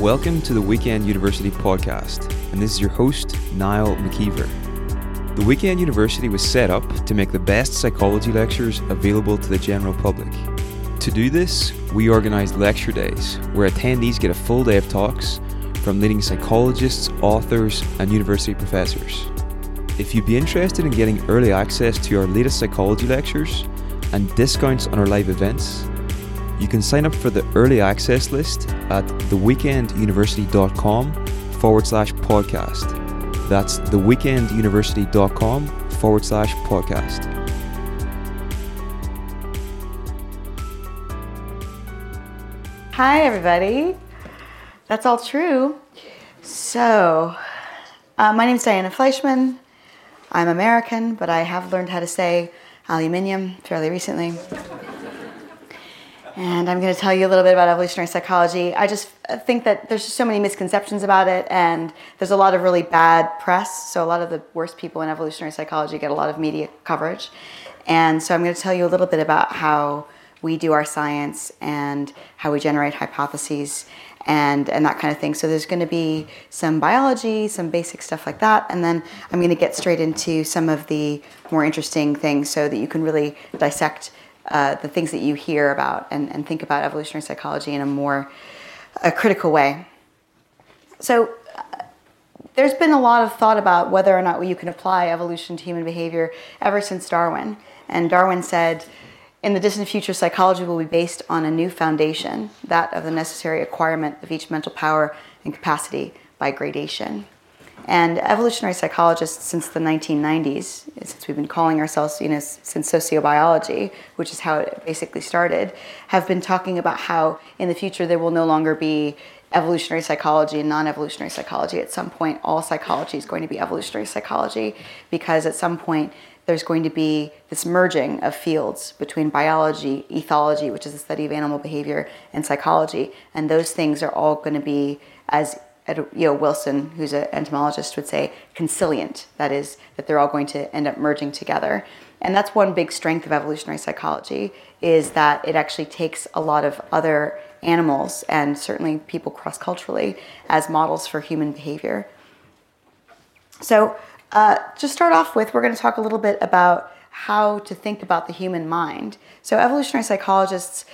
Welcome to the Weekend University podcast, and this is your host, Niall McKeever. The Weekend University was set up to make the best psychology lectures available to the general public. To do this, we organised lecture days, where attendees get a full day of talks from leading psychologists, authors, and university professors. If you'd be interested in getting early access to our latest psychology lectures and discounts on our live events, you can sign up for the early access list at theweekenduniversity.com/podcast. That's theweekenduniversity.com/podcast. Hi, everybody. That's all true. So, my name is Diana Fleischman. I'm American, but I have learned how to say aluminium fairly recently. And I'm going to tell you a little bit about evolutionary psychology. I just think that there's just so many misconceptions about it, and there's a lot of really bad press. So a lot of the worst people in evolutionary psychology get a lot of media coverage. And so I'm going to tell you a little bit about how we do our science and how we generate hypotheses and that kind of thing. So there's going to be some biology, some basic stuff like that. And then I'm going to get straight into some of the more interesting things so that you can really dissect the things that you hear about and think about evolutionary psychology in a more critical way. So there's been a lot of thought about whether or not you can apply evolution to human behavior ever since Darwin. And Darwin said, in the distant future, psychology will be based on a new foundation, that of the necessary acquirement of each mental power and capacity by gradation. And evolutionary psychologists since the 1990s, since we've been calling ourselves, since sociobiology, which is how it basically started, have been talking about how in the future there will no longer be evolutionary psychology and non-evolutionary psychology. At some point, all psychology is going to be evolutionary psychology, because at some point there's going to be this merging of fields between biology, ethology, which is the study of animal behavior, and psychology. And those things are all going to be, as Wilson, who's an entomologist, would say, consilient. That is, that they're all going to end up merging together. And that's one big strength of evolutionary psychology, is that it actually takes a lot of other animals, and certainly people cross-culturally, as models for human behavior. So to start off with, we're going to talk a little bit about how to think about the human mind. So evolutionary psychologists,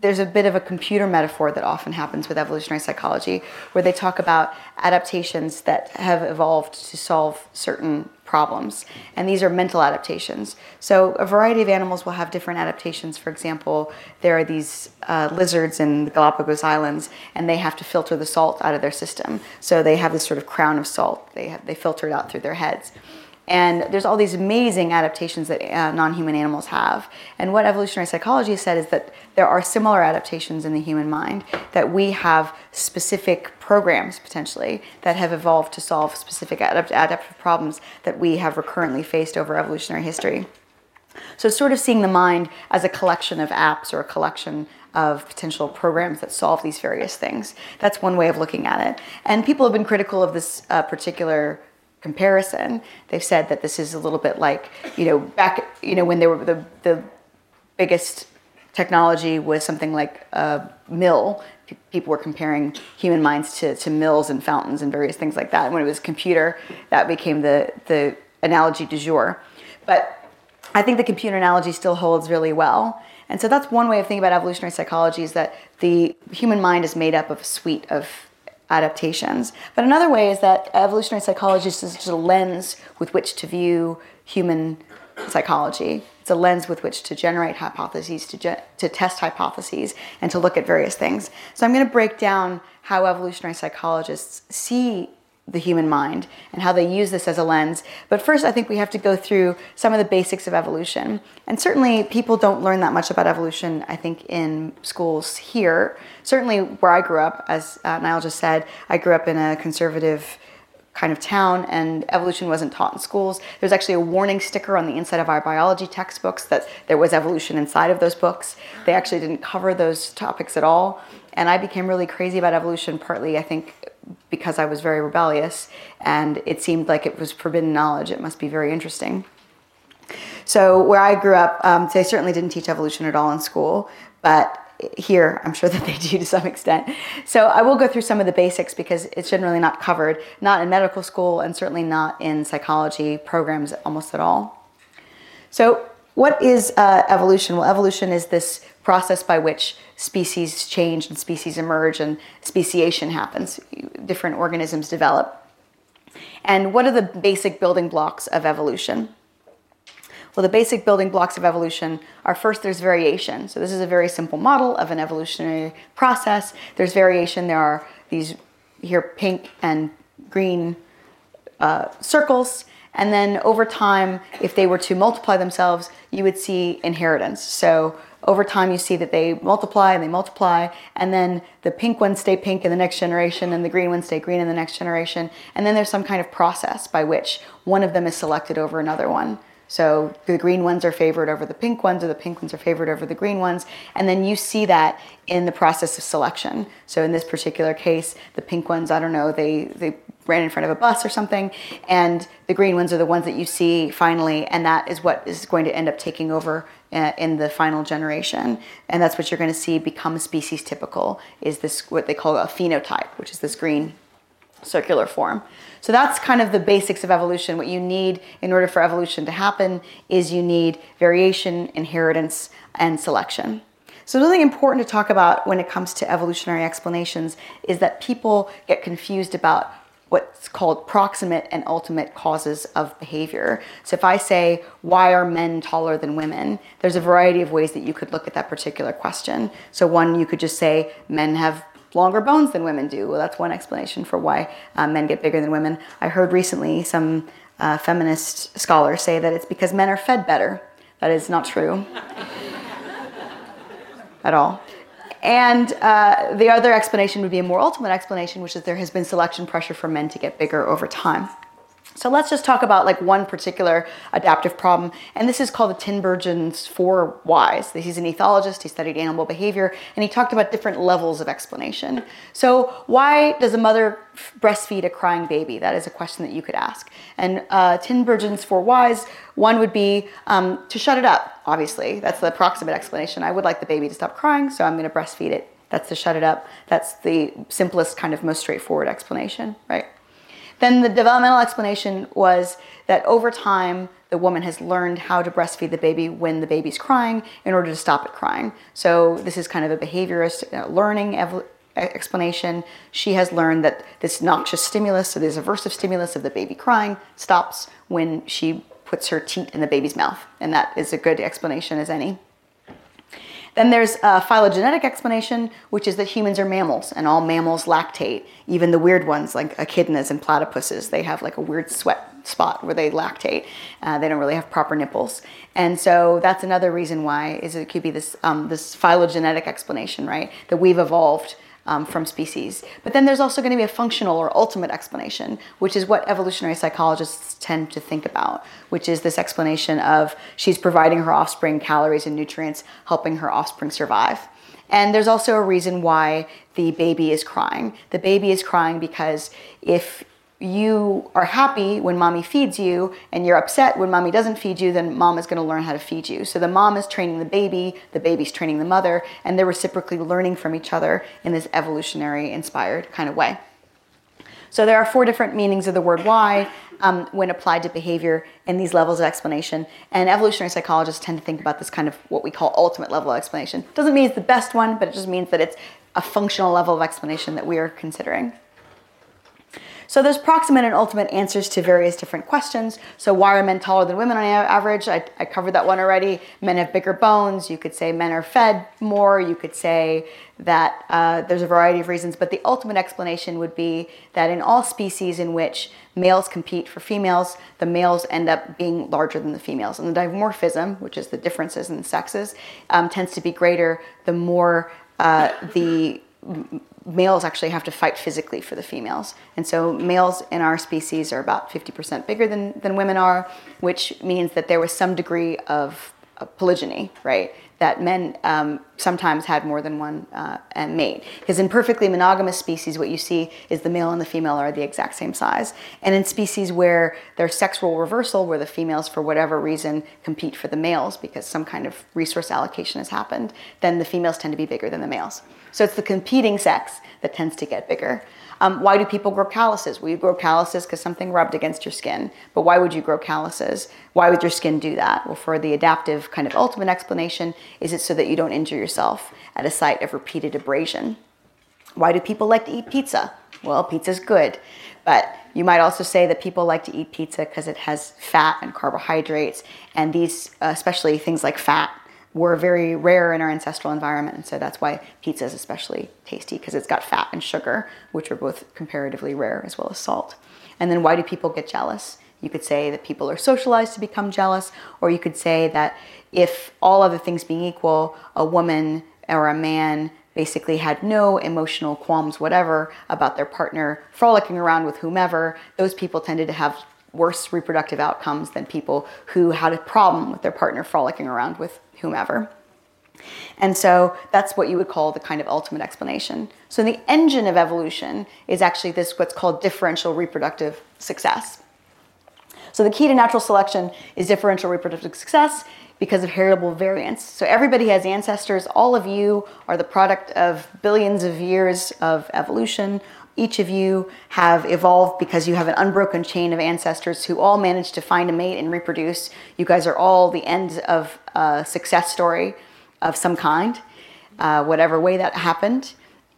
there's a bit of a computer metaphor that often happens with evolutionary psychology, where they talk about adaptations that have evolved to solve certain problems. And these are mental adaptations. So a variety of animals will have different adaptations. For example, there are these lizards in the Galapagos Islands, and they have to filter the salt out of their system. So they have this sort of crown of salt. They filter it out through their heads. And there's all these amazing adaptations that non-human animals have. And what evolutionary psychology has said is that there are similar adaptations in the human mind, that we have specific programs, potentially, that have evolved to solve specific adaptive problems that we have recurrently faced over evolutionary history. So it's sort of seeing the mind as a collection of apps or a collection of potential programs that solve these various things. That's one way of looking at it. And people have been critical of this particular comparison. They've said that this is a little bit like, back, when there were the biggest technology was something like a mill. People were comparing human minds to mills and fountains and various things like that. And when it was computer, that became the analogy du jour. But I think the computer analogy still holds really well. And so that's one way of thinking about evolutionary psychology, is that the human mind is made up of a suite of adaptations. But another way is that evolutionary psychology is just a lens with which to view human psychology. It's a lens with which to generate hypotheses, to test hypotheses, and to look at various things. So I'm going to break down how evolutionary psychologists see the human mind and how they use this as a lens. But first, I think we have to go through some of the basics of evolution. And certainly people don't learn that much about evolution, I think, in schools here. Certainly where I grew up, as Niall just said, I grew up in a conservative kind of town, and evolution wasn't taught in schools. There's actually a warning sticker on the inside of our biology textbooks that there was evolution inside of those books. They actually didn't cover those topics at all. And I became really crazy about evolution, partly, I think, because I was very rebellious, and it seemed like it was forbidden knowledge. It must be very interesting. So where I grew up, they certainly didn't teach evolution at all in school, but here. I'm sure that they do to some extent. So I will go through some of the basics because it's generally not covered, not in medical school and certainly not in psychology programs almost at all. So what is evolution? Well, evolution is this process by which species change and species emerge and speciation happens. Different organisms develop. And what are the basic building blocks of evolution? Well, the basic building blocks of evolution are, first, there's variation. So this is a very simple model of an evolutionary process. There's variation. There are these here pink and green circles. And then over time, if they were to multiply themselves, you would see inheritance. So over time, you see that they multiply, and then the pink ones stay pink in the next generation, and the green ones stay green in the next generation. And then there's some kind of process by which one of them is selected over another one. So the green ones are favored over the pink ones, or the pink ones are favored over the green ones. And then you see that in the process of selection. So in this particular case, the pink ones, I don't know, they ran in front of a bus or something. And the green ones are the ones that you see finally. And that is what is going to end up taking over in the final generation. And that's what you're going to see become species typical, is this what they call a phenotype, which is this green circular form. So that's kind of the basics of evolution. What you need in order for evolution to happen is you need variation, inheritance, and selection. So something important to talk about when it comes to evolutionary explanations is that people get confused about what's called proximate and ultimate causes of behavior. So if I say, why are men taller than women? There's a variety of ways that you could look at that particular question. So one, you could just say, men have longer bones than women do. Well, that's one explanation for why men get bigger than women. I heard recently some feminist scholars say that it's because men are fed better. That is not true at all. And the other explanation would be a more ultimate explanation, which is there has been selection pressure for men to get bigger over time. So let's just talk about like one particular adaptive problem, and this is called the Tinbergen's four whys. He's an ethologist, he studied animal behavior, and he talked about different levels of explanation. So why does a mother breastfeed a crying baby? That is a question that you could ask. And Tinbergen's four whys, one would be to shut it up, obviously. That's the proximate explanation. I would like the baby to stop crying, so I'm going to breastfeed it. That's to shut it up. That's the simplest, kind of most straightforward explanation, right? Then the developmental explanation was that over time, the woman has learned how to breastfeed the baby when the baby's crying in order to stop it crying. So this is kind of a behaviorist learning explanation. She has learned that this noxious stimulus, so this aversive stimulus of the baby crying, stops when she puts her teat in the baby's mouth. And that is a good explanation as any. Then there's a phylogenetic explanation, which is that humans are mammals, and all mammals lactate. Even the weird ones, like echidnas and platypuses, they have like a weird sweat spot where they lactate. They don't really have proper nipples. And so that's another reason why, is it could be this this phylogenetic explanation, right? That we've evolved from species. But then there's also going to be a functional or ultimate explanation, which is what evolutionary psychologists tend to think about, which is this explanation of she's providing her offspring calories and nutrients, helping her offspring survive. And there's also a reason why the baby is crying. The baby is crying because if you are happy when mommy feeds you and you're upset when mommy doesn't feed you, then mom is going to learn how to feed you. So the mom is training the baby's training the mother, and they're reciprocally learning from each other in this evolutionary inspired kind of way. So there are four different meanings of the word why when applied to behavior and these levels of explanation. And evolutionary psychologists tend to think about this kind of what we call ultimate level of explanation. Doesn't mean it's the best one, but it just means that it's a functional level of explanation that we are considering. So there's proximate and ultimate answers to various different questions. So why are men taller than women on average? I covered that one already. Men have bigger bones. You could say men are fed more. You could say that there's a variety of reasons. But the ultimate explanation would be that in all species in which males compete for females, the males end up being larger than the females. And the dimorphism, which is the differences in the sexes, tends to be greater the more the males actually have to fight physically for the females. And so males in our species are about 50% bigger than women are, which means that there was some degree of polygyny, right? that men sometimes had more than one mate. Because in perfectly monogamous species, what you see is the male and the female are the exact same size. And in species where there's sexual reversal, where the females, for whatever reason, compete for the males because some kind of resource allocation has happened, then the females tend to be bigger than the males. So it's the competing sex that tends to get bigger. Why do people grow calluses? Well, you grow calluses because something rubbed against your skin. But why would you grow calluses? Why would your skin do that? Well, for the adaptive kind of ultimate explanation, is it so that you don't injure yourself at a site of repeated abrasion? Why do people like to eat pizza? Well, pizza's good. But you might also say that people like to eat pizza because it has fat and carbohydrates. And these, especially things like fat, were very rare in our ancestral environment, and so that's why pizza is especially tasty, because it's got fat and sugar, which are both comparatively rare, as well as salt. And then why do people get jealous? You could say that people are socialized to become jealous, or you could say that if all other things being equal, a woman or a man basically had no emotional qualms whatever about their partner frolicking around with whomever, those people tended to have worse reproductive outcomes than people who had a problem with their partner frolicking around with whomever. And so that's what you would call the kind of ultimate explanation. So the engine of evolution is actually this, what's called differential reproductive success. So the key to natural selection is differential reproductive success because of heritable variance. So everybody has ancestors. All of you are the product of billions of years of evolution. Each of you have evolved because you have an unbroken chain of ancestors who all managed to find a mate and reproduce. You guys are all the end of a success story of some kind, whatever way that happened.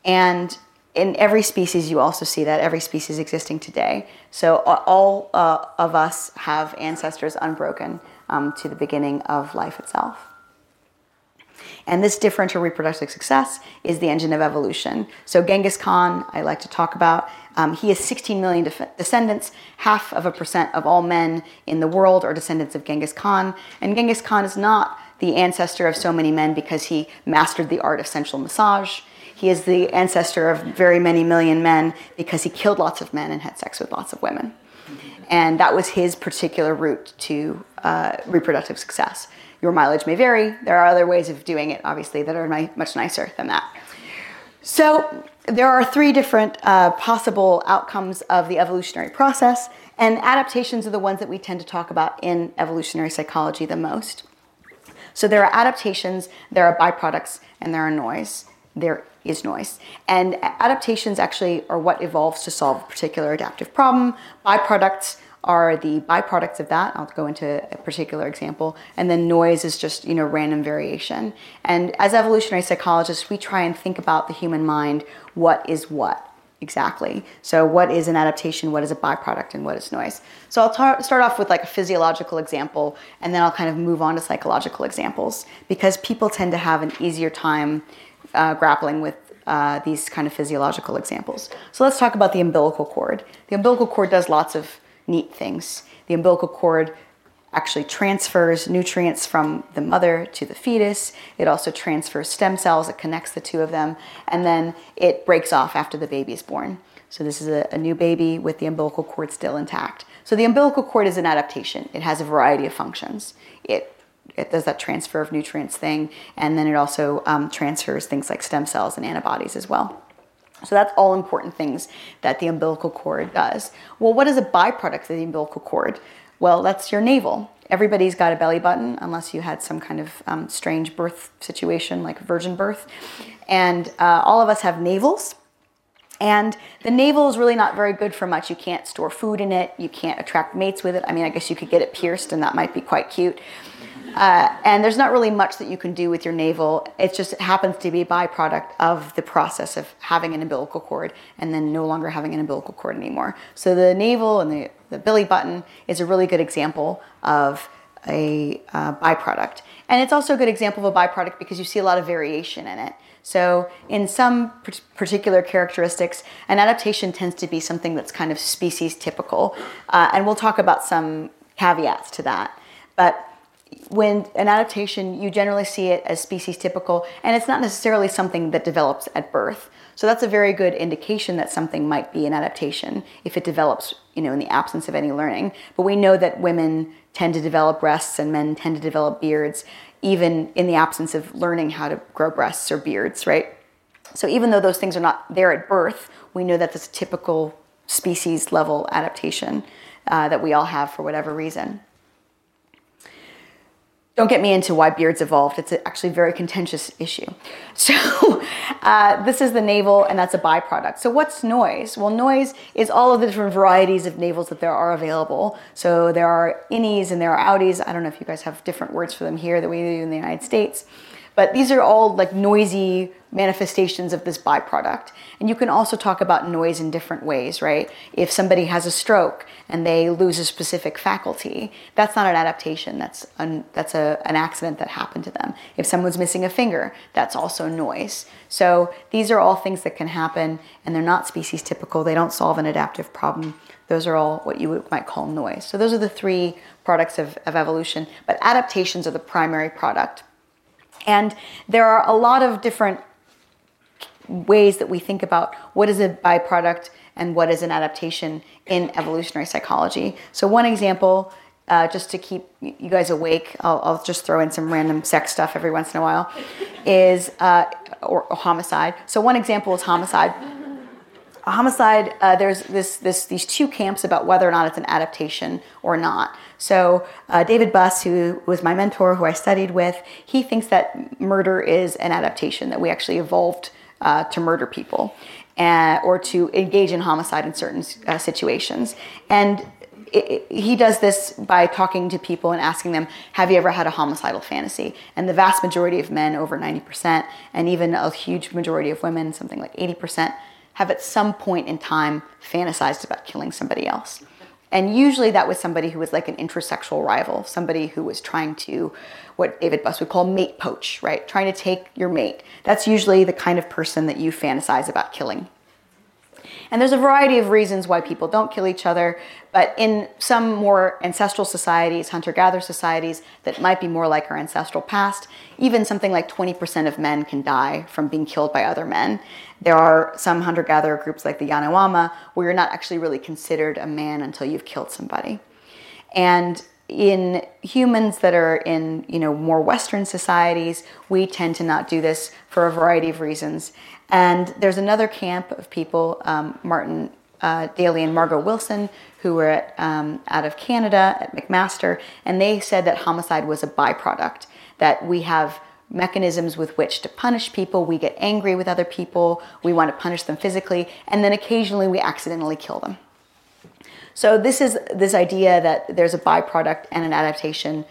And in every species, you also see that, every species existing today. So all of us have ancestors unbroken to the beginning of life itself. And this differential reproductive success is the engine of evolution. So Genghis Khan, I like to talk about, he has 16 million descendants. 0.5% of all men in the world are descendants of Genghis Khan. And Genghis Khan is not the ancestor of so many men because he mastered the art of sensual massage. He is the ancestor of very many million men because he killed lots of men and had sex with lots of women. And that was his particular route to reproductive success. Your mileage may vary. There are other ways of doing it, obviously, that are much nicer than that. So there are three different possible outcomes of the evolutionary process, and adaptations are the ones that we tend to talk about in evolutionary psychology the most. So there are adaptations, there are byproducts, and there are noise. There is noise. And adaptations actually are what evolves to solve a particular adaptive problem. Byproducts are the byproducts of that. I'll go into a particular example. And then noise is just, random variation. And as evolutionary psychologists, we try and think about the human mind, what is what exactly. So what is an adaptation, what is a byproduct, and what is noise? So I'll start off with like a physiological example, and then I'll kind of move on to psychological examples, because people tend to have an easier time grappling with these kind of physiological examples. So let's talk about the umbilical cord. The umbilical cord does lots of neat things. The umbilical cord actually transfers nutrients from the mother to the fetus. It also transfers stem cells. It connects the two of them. And then it breaks off after the baby is born. So this is a new baby with the umbilical cord still intact. So the umbilical cord is an adaptation. It has a variety of functions. It does that transfer of nutrients thing. And then it also transfers things like stem cells and antibodies as well. So that's all important things that the umbilical cord does. Well, what is a byproduct of the umbilical cord? Well, that's your navel. Everybody's got a belly button, unless you had some kind of strange birth situation like virgin birth. And all of us have navels. And the navel is really not very good for much. You can't store food in it. You can't attract mates with it. I mean, I guess you could get it pierced, and that might be quite cute. And there's not really much that you can do with your navel. It just happens to be a byproduct of the process of having an umbilical cord and then no longer having an umbilical cord anymore. So the navel and the belly button is a really good example of a byproduct. And it's also a good example of a byproduct because you see a lot of variation in it. So in some particular characteristics, an adaptation tends to be something that's kind of species typical. And we'll talk about some caveats to that. But when an adaptation, you generally see it as species typical, and it's not necessarily something that develops at birth. So that's a very good indication that something might be an adaptation if it develops, in the absence of any learning. But we know that women tend to develop breasts and men tend to develop beards. even in the absence of learning how to grow breasts or beards, right? So even though those things are not there at birth, we know that that's a typical species level adaptation that we all have for whatever reason. Don't get me into why beards evolved. It's actually a very contentious issue. So this is the navel, and that's a byproduct. So what's noise? Well, noise is all of the different varieties of navels that there are available. So there are innies and there are outies. I don't know if you guys have different words for them here that we do in the United States. But these are all like noisy manifestations of this byproduct. And you can also talk about noise in different ways, right? If somebody has a stroke and they lose a specific faculty, that's not an adaptation. That's an accident that happened to them. If someone's missing a finger, that's also noise. So these are all things that can happen, and they're not species typical. They don't solve an adaptive problem. Those are all what you might call noise. So those are the three products of evolution, but adaptations are the primary product. And there are a lot of different ways that we think about what is a byproduct and what is an adaptation in evolutionary psychology. So one example, just to keep you guys awake, I'll just throw in some random sex stuff every once in a while, is or homicide. So one example is homicide. A homicide, there's these two camps about whether or not it's an adaptation or not. So David Buss, who was my mentor, who I studied with, he thinks that murder is an adaptation, that we actually evolved to murder people or to engage in homicide in certain situations. And he does this by talking to people and asking them, have you ever had a homicidal fantasy? And the vast majority of men, over 90%, and even a huge majority of women, something like 80%, have at some point in time fantasized about killing somebody else. And usually that was somebody who was like an intersexual rival, somebody who was trying to, what David Buss would call mate poach, right? Trying to take your mate. That's usually the kind of person that you fantasize about killing. And there's a variety of reasons why people don't kill each other, but in some more ancestral societies, hunter-gatherer societies that might be more like our ancestral past, even something like 20% of men can die from being killed by other men. There are some hunter-gatherer groups like the Yanomami where you're not actually really considered a man until you've killed somebody. And in humans that are in, more Western societies, we tend to not do this for a variety of reasons. And there's another camp of people, Martin Daly and Margot Wilson, who were out of Canada at McMaster, and they said that homicide was a byproduct, that we have mechanisms with which to punish people. We get angry with other people, we want to punish them physically, and then occasionally we accidentally kill them. So this is this idea that there's a byproduct and an adaptation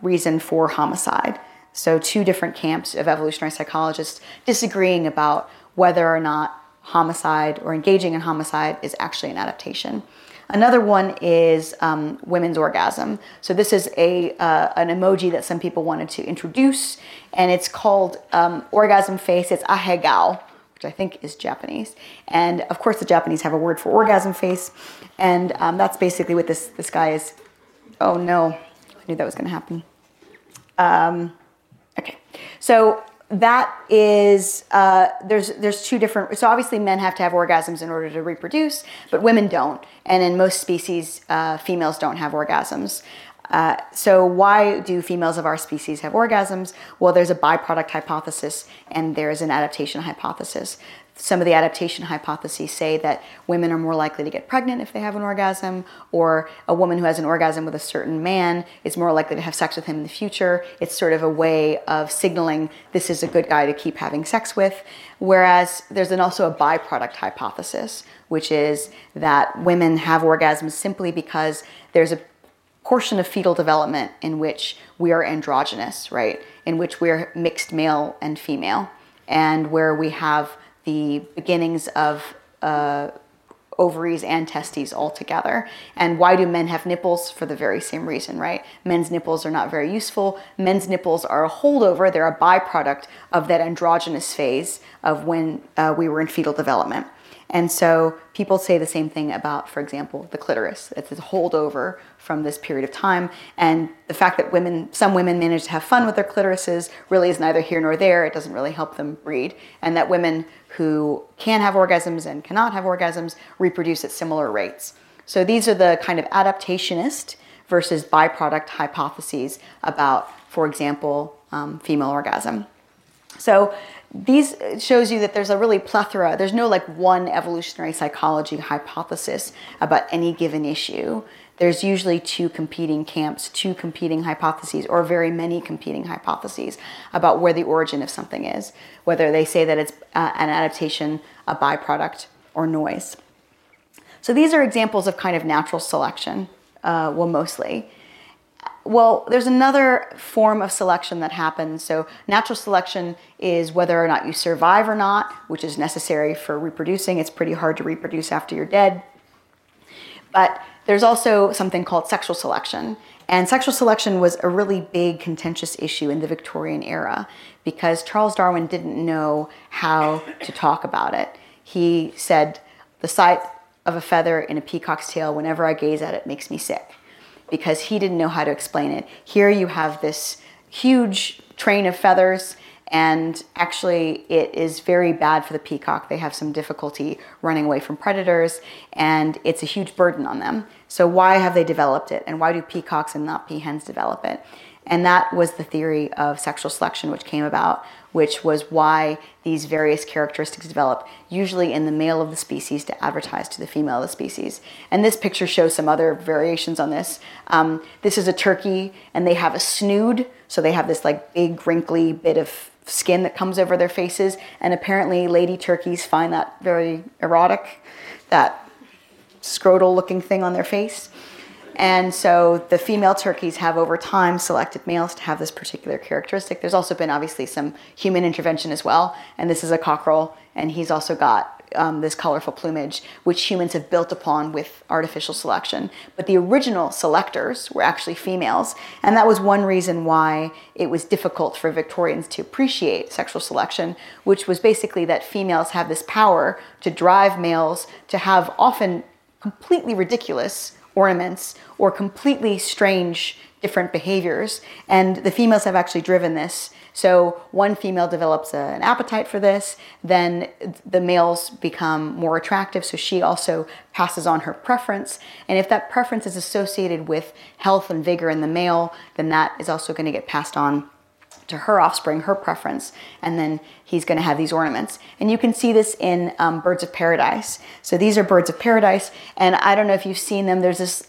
reason for homicide. So two different camps of evolutionary psychologists disagreeing about whether or not homicide or engaging in homicide is actually an adaptation. Another one is women's orgasm. So this is an emoji that some people wanted to introduce, and it's called orgasm face. It's ahegao, which I think is Japanese. And of course the Japanese have a word for orgasm face. And that's basically what this guy is. Oh no, I knew that was gonna happen. Okay, so that is, there's two different, so obviously men have to have orgasms in order to reproduce, but women don't. And in most species, females don't have orgasms. So why do females of our species have orgasms? Well, there's a byproduct hypothesis and there's an adaptation hypothesis. Some of the adaptation hypotheses say that women are more likely to get pregnant if they have an orgasm, or a woman who has an orgasm with a certain man is more likely to have sex with him in the future. It's sort of a way of signaling this is a good guy to keep having sex with. Whereas there's also a byproduct hypothesis, which is that women have orgasms simply because there's a portion of fetal development in which we are androgynous, right? In which we're mixed male and female, and where we have the beginnings of ovaries and testes all together. And why do men have nipples? For the very same reason, right? Men's nipples are not very useful. Men's nipples are a holdover. They're a byproduct of that androgynous phase of when we were in fetal development. And so people say the same thing about, for example, the clitoris. It's a holdover from this period of time. And the fact that some women manage to have fun with their clitorises really is neither here nor there. It doesn't really help them breed. And that women who can have orgasms and cannot have orgasms reproduce at similar rates. So these are the kind of adaptationist versus byproduct hypotheses about for example, female orgasm. So these shows you that there's a really plethora, there's no like one evolutionary psychology hypothesis about any given issue. There's usually two competing camps, two competing hypotheses, or very many competing hypotheses about where the origin of something is, whether they say that it's an adaptation, a byproduct, or noise. So these are examples of kind of natural selection, well, mostly. Well, there's another form of selection that happens. So natural selection is whether or not you survive or not, which is necessary for reproducing. It's pretty hard to reproduce after you're dead. But there's also something called sexual selection. And sexual selection was a really big, contentious issue in the Victorian era because Charles Darwin didn't know how to talk about it. He said, "The sight of a feather in a peacock's tail, whenever I gaze at it, makes me sick," because he didn't know how to explain it. Here you have this huge train of feathers, and actually it is very bad for the peacock. They have some difficulty running away from predators, and it's a huge burden on them. So why have they developed it? And why do peacocks and not peahens develop it? And that was the theory of sexual selection, which came about, which was why these various characteristics develop, usually in the male of the species to advertise to the female of the species. And this picture shows some other variations on this. This is a turkey, and they have a snood, so they have this like big wrinkly bit of skin that comes over their faces, and apparently lady turkeys find that very erotic, that scrotal-looking thing on their face. And so the female turkeys have over time selected males to have this particular characteristic. There's also been obviously some human intervention as well. And this is a cockerel, and he's also got this colorful plumage, which humans have built upon with artificial selection. But the original selectors were actually females. And that was one reason why it was difficult for Victorians to appreciate sexual selection, which was basically that females have this power to drive males to have often completely ridiculous ornaments or completely strange different behaviors, and the females have actually driven this. So one female develops an appetite for this, then the males become more attractive, so she also passes on her preference, and if that preference is associated with health and vigor in the male, then that is also going to get passed on to her offspring, her preference, and then he's going to have these ornaments. And you can see this in birds of paradise. So these are birds of paradise, and I don't know if you've seen them. There's this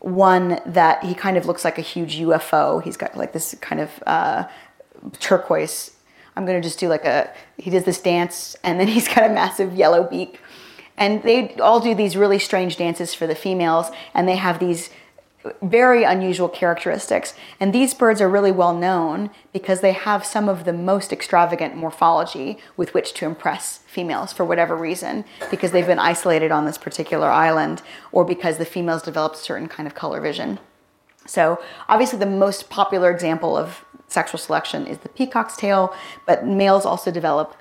one that he kind of looks like a huge UFO. He's got like this kind of turquoise. I'm going to just do like a, he does this dance, and then he's got a massive yellow beak. And they all do these really strange dances for the females, and they have these very unusual characteristics. And these birds are really well known because they have some of the most extravagant morphology with which to impress females for whatever reason, because they've been isolated on this particular island or because the females developed a certain kind of color vision. So obviously the most popular example of sexual selection is the peacock's tail, but males also develop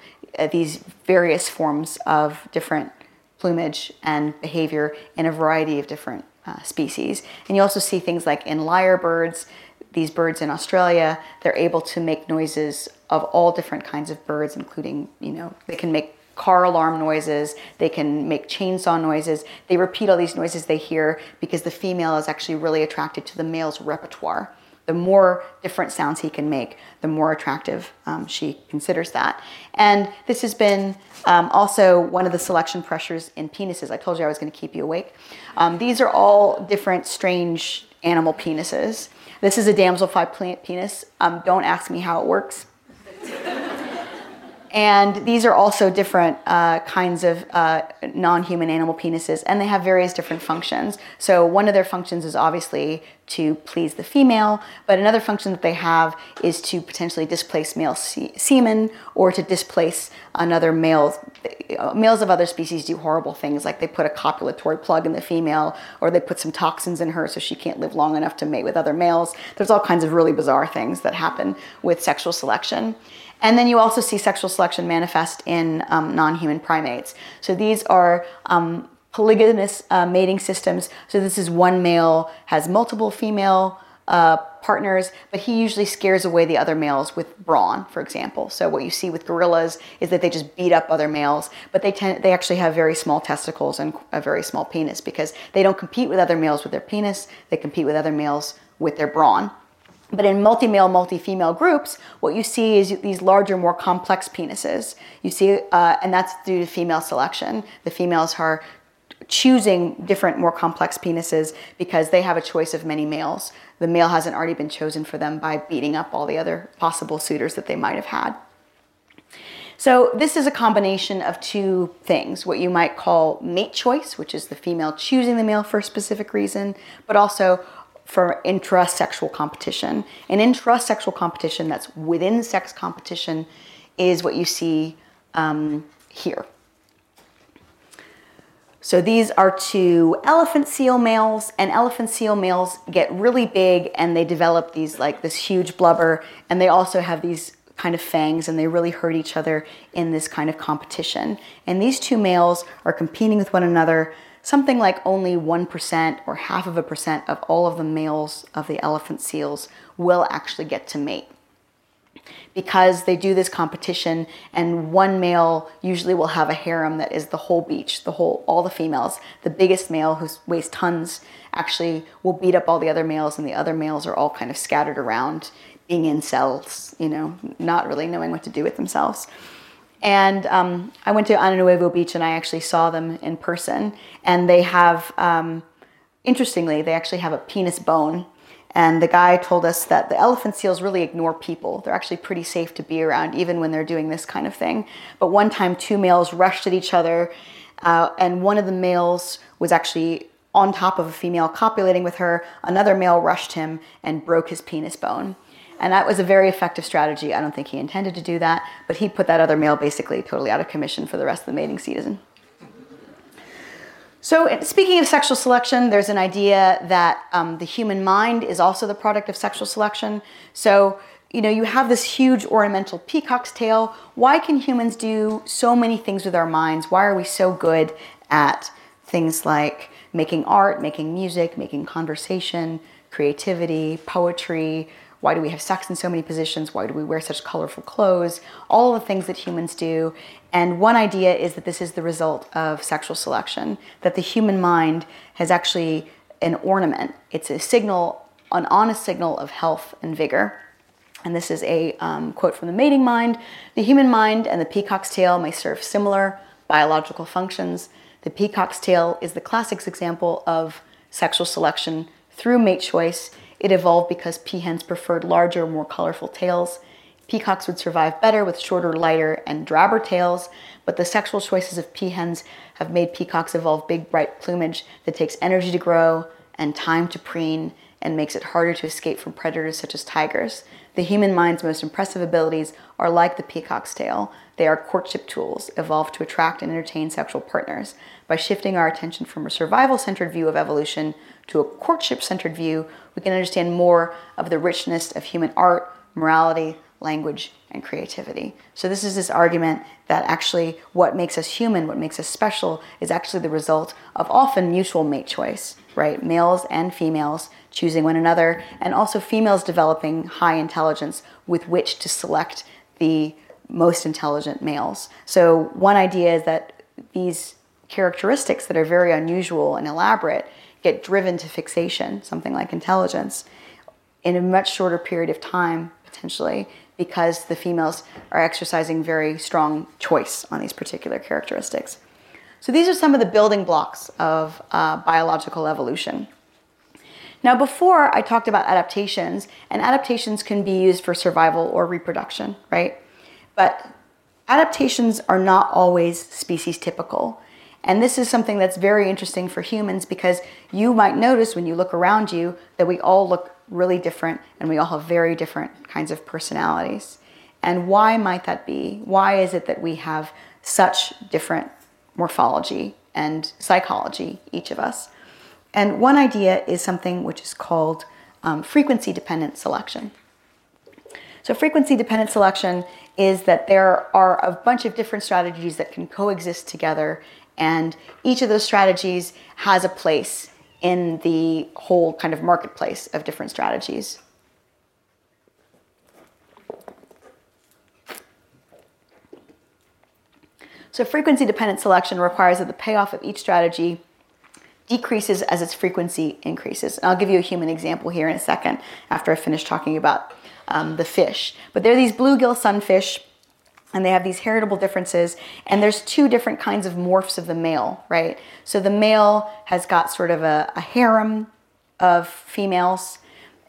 these various forms of different plumage and behavior in a variety of different species. And you also see things like in lyrebirds, these birds in Australia, they're able to make noises of all different kinds of birds, including, you know, they can make car alarm noises, they can make chainsaw noises. They repeat all these noises they hear because the female is actually really attracted to the male's repertoire. The more different sounds he can make, the more attractive she considers that. And this has been also one of the selection pressures in penises. I told you I was going to keep you awake. These are all different strange animal penises. This is a damselfly penis. Don't ask me how it works. And these are also different kinds of non-human animal penises, and they have various different functions. So one of their functions is obviously to please the female, but another function that they have is to potentially displace male semen or to displace another male. Males of other species do horrible things, like they put a copulatory plug in the female, or they put some toxins in her so she can't live long enough to mate with other males. There's all kinds of really bizarre things that happen with sexual selection. And then you also see sexual selection manifest in non-human primates. So these are polygynous mating systems. So this is one male has multiple female partners, but he usually scares away the other males with brawn, for example. So what you see with gorillas is that they just beat up other males, but they actually have very small testicles and a very small penis because they don't compete with other males with their penis. They compete with other males with their brawn. But in multi-male, multi-female groups, what you see is these larger, more complex penises. You see, and that's due to female selection. The females are choosing different, more complex penises because they have a choice of many males. The male hasn't already been chosen for them by beating up all the other possible suitors that they might have had. So this is a combination of two things, what you might call mate choice, which is the female choosing the male for a specific reason, but also for intrasexual competition. And intrasexual competition, that's within sex competition, is what you see here. So these are two elephant seal males, and elephant seal males get really big and they develop these like this huge blubber, and they also have these kind of fangs, and they really hurt each other in this kind of competition. And these two males are competing with one another. Something like only 1% or 0.5% of all of the males of the elephant seals will actually get to mate, because they do this competition, and one male usually will have a harem that is the whole beach, all the females. The biggest male, who weighs tons, actually will beat up all the other males, and the other males are all kind of scattered around, being incels, you know, not really knowing what to do with themselves. And I went to Ananuevo Beach, and I actually saw them in person. And they have, interestingly, they actually have a penis bone. And the guy told us that the elephant seals really ignore people. They're actually pretty safe to be around, even when they're doing this kind of thing. But one time, two males rushed at each other, and one of the males was actually on top of a female copulating with her. Another male rushed him and broke his penis bone. And that was a very effective strategy. I don't think he intended to do that, but he put that other male basically totally out of commission for the rest of the mating season. So speaking of sexual selection, there's an idea that the human mind is also the product of sexual selection. So, you know, you have this huge ornamental peacock's tail. Why can humans do so many things with our minds? Why are we so good at things like making art, making music, making conversation, creativity, poetry? Why do we have sex in so many positions? Why do we wear such colorful clothes? All the things that humans do. And one idea is that this is the result of sexual selection, that the human mind has actually an ornament. It's a signal, an honest signal of health and vigor. And this is a quote from The Mating Mind. The human mind and the peacock's tail may serve similar biological functions. The peacock's tail is the classic example of sexual selection through mate choice. It evolved because peahens preferred larger, more colorful tails. Peacocks would survive better with shorter, lighter, and drabber tails, but the sexual choices of peahens have made peacocks evolve big, bright plumage that takes energy to grow and time to preen and makes it harder to escape from predators such as tigers. The human mind's most impressive abilities are like the peacock's tail. They are courtship tools, evolved to attract and entertain sexual partners. By shifting our attention from a survival-centered view of evolution to a courtship-centered view, we can understand more of the richness of human art, morality, language, and creativity. So this is this argument that actually what makes us human, what makes us special, is actually the result of often mutual mate choice, right? Males and females choosing one another, and also females developing high intelligence with which to select the most intelligent males. So one idea is that these characteristics that are very unusual and elaborate get driven to fixation, something like intelligence, in a much shorter period of time, potentially, because the females are exercising very strong choice on these particular characteristics. So these are some of the building blocks of biological evolution. Now, before I talked about adaptations, and adaptations can be used for survival or reproduction, right? But adaptations are not always species typical. And this is something that's very interesting for humans, because you might notice when you look around you that we all look really different, and we all have very different kinds of personalities. And why might that be? Why is it that we have such different morphology and psychology, each of us? And one idea is something which is called frequency-dependent selection. So frequency-dependent selection is that there are a bunch of different strategies that can coexist together, and each of those strategies has a place in the whole kind of marketplace of different strategies. So frequency-dependent selection requires that the payoff of each strategy decreases as its frequency increases. And I'll give you a human example here in a second after I finish talking about the fish. But they're these bluegill sunfish, and they have these heritable differences, and there's two different kinds of morphs of the male, right? So the male has got sort of a harem of females,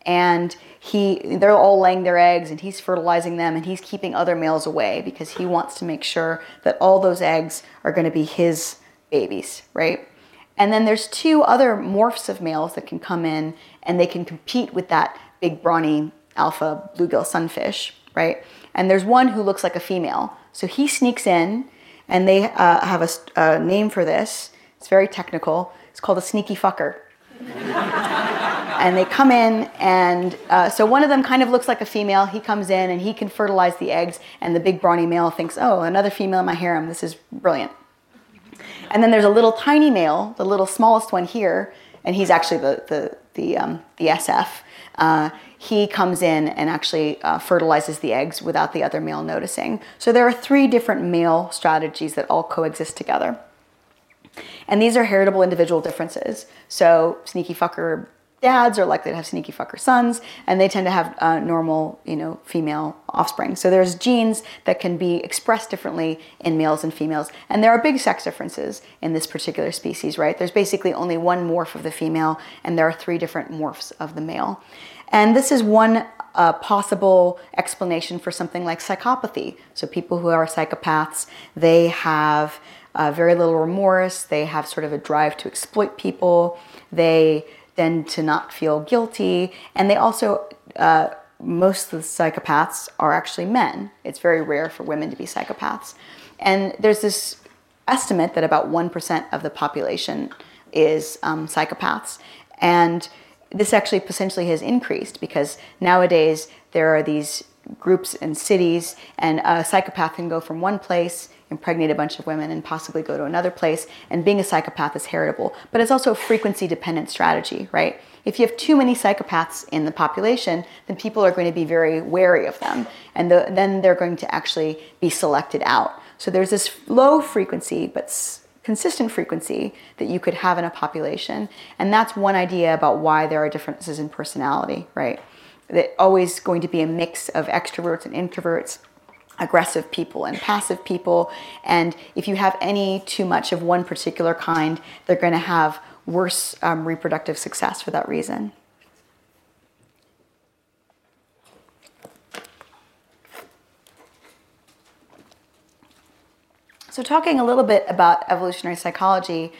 and they're all laying their eggs, and he's fertilizing them, and he's keeping other males away because he wants to make sure that all those eggs are going to be his babies, right? And then there's two other morphs of males that can come in, and they can compete with that big brawny alpha bluegill sunfish, right? And there's one who looks like a female. So he sneaks in, and they have a name for this. It's very technical. It's called a sneaky fucker. And they come in, and so one of them kind of looks like a female. He comes in, and he can fertilize the eggs, and the big brawny male thinks, oh, another female in my harem. This is brilliant. And then there's a little tiny male, the little smallest one here, and he's actually the SF. He comes in and actually fertilizes the eggs without the other male noticing. So there are three different male strategies that all coexist together. And these are heritable individual differences. So sneaky fucker dads are likely to have sneaky fucker sons, and they tend to have normal, female offspring. So there's genes that can be expressed differently in males and females, and there are big sex differences in this particular species, right? There's basically only one morph of the female, and there are three different morphs of the male. And this is one possible explanation for something like psychopathy. So people who are psychopaths, they have very little remorse, they have sort of a drive to exploit people, they tend to not feel guilty, and they also, most of the psychopaths are actually men. It's very rare for women to be psychopaths. And there's this estimate that about 1% of the population is psychopaths. And this actually potentially has increased because nowadays there are these groups and cities, and a psychopath can go from one place, impregnate a bunch of women, and possibly go to another place. And being a psychopath is heritable, but it's also a frequency-dependent strategy, right? If you have too many psychopaths in the population, then people are going to be very wary of them, and then they're going to actually be selected out. So there's this low frequency, but consistent frequency that you could have in a population, and that's one idea about why there are differences in personality, right? That always going to be a mix of extroverts and introverts, aggressive people and passive people. And if you have any too much of one particular kind, they're going to have worse reproductive success for that reason. So talking a little bit about evolutionary psychology,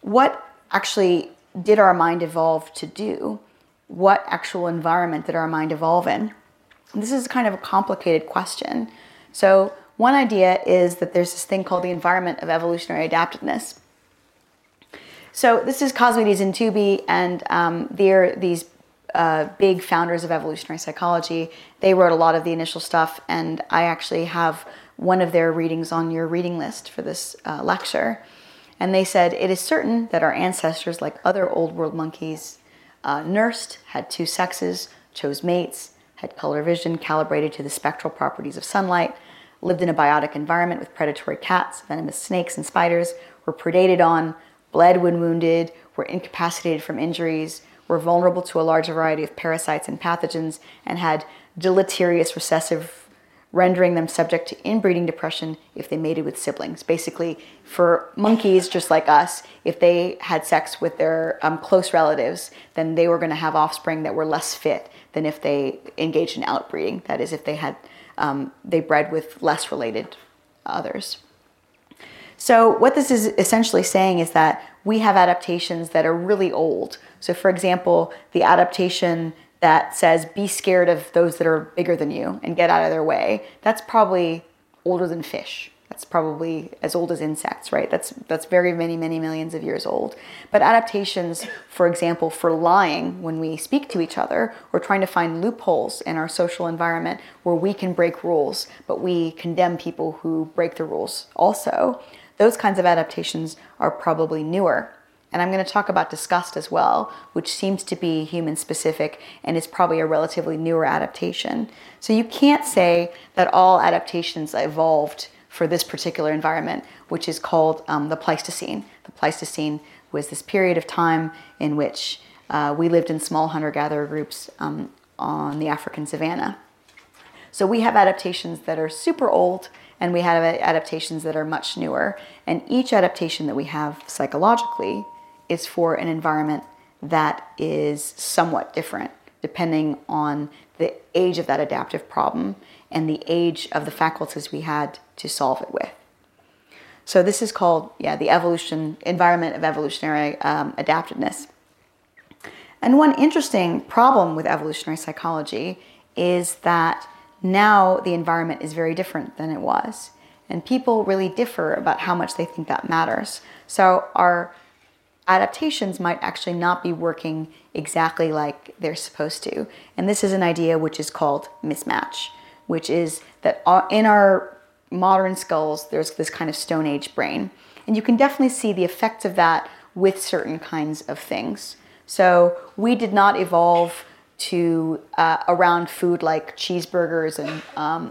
what actually did our mind evolve to do? What actual environment did our mind evolve in? And this is kind of a complicated question. So one idea is that there's this thing called the environment of evolutionary adaptiveness. So this is Cosmides and Tooby, and they're these big founders of evolutionary psychology. They wrote a lot of the initial stuff, and I actually have one of their readings on your reading list for this lecture. And they said, it is certain that our ancestors, like other old world monkeys, nursed, had two sexes, chose mates, had color vision calibrated to the spectral properties of sunlight, lived in a biotic environment with predatory cats, venomous snakes, and spiders, were predated on, bled when wounded, were incapacitated from injuries, were vulnerable to a large variety of parasites and pathogens, and had deleterious recessive, rendering them subject to inbreeding depression if they mated with siblings. Basically, for monkeys just like us, if they had sex with their close relatives, then they were going to have offspring that were less fit than if they engaged in outbreeding. That is, if they had they bred with less related others. So what this is essentially saying is that we have adaptations that are really old. So for example, the adaptation that says be scared of those that are bigger than you and get out of their way, that's probably older than fish. That's probably as old as insects, right? That's very many, many millions of years old. But adaptations, for example, for lying when we speak to each other, or trying to find loopholes in our social environment where we can break rules, but we condemn people who break the rules also, those kinds of adaptations are probably newer. And I'm going to talk about disgust as well, which seems to be human-specific and is probably a relatively newer adaptation. So you can't say that all adaptations evolved for this particular environment, which is called the Pleistocene. The Pleistocene was this period of time in which we lived in small hunter-gatherer groups on the African savanna. So we have adaptations that are super old, and we have adaptations that are much newer. And each adaptation that we have psychologically is for an environment that is somewhat different, depending on the age of that adaptive problem and the age of the faculties we had to solve it with. So this is called, the environment of evolutionary adaptiveness. And one interesting problem with evolutionary psychology is that now the environment is very different than it was. And people really differ about how much they think that matters. So our adaptations might actually not be working exactly like they're supposed to. And this is an idea which is called mismatch, which is that in our modern skulls, there's this kind of Stone Age brain. And you can definitely see the effects of that with certain kinds of things. So we did not evolve to around food like cheeseburgers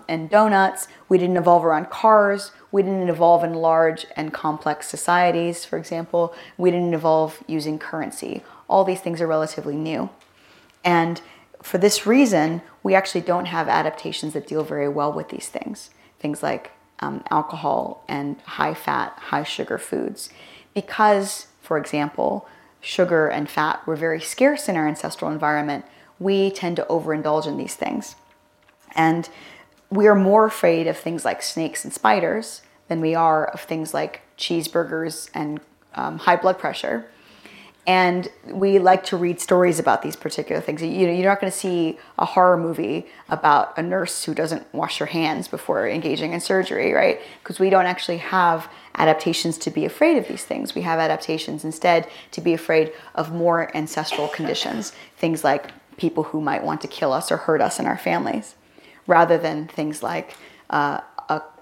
and donuts. We didn't evolve around cars. We didn't evolve in large and complex societies, for example. We didn't evolve using currency. All these things are relatively new. And for this reason, we actually don't have adaptations that deal very well with these things. Things like alcohol and high-fat, high-sugar foods. Because, for example, sugar and fat were very scarce in our ancestral environment, we tend to overindulge in these things. And we are more afraid of things like snakes and spiders than we are of things like cheeseburgers and high blood pressure. And we like to read stories about these particular things. You know, you're not going to see a horror movie about a nurse who doesn't wash her hands before engaging in surgery, right? Because we don't actually have adaptations to be afraid of these things. We have adaptations instead to be afraid of more ancestral conditions, things like people who might want to kill us or hurt us and our families, rather than things like a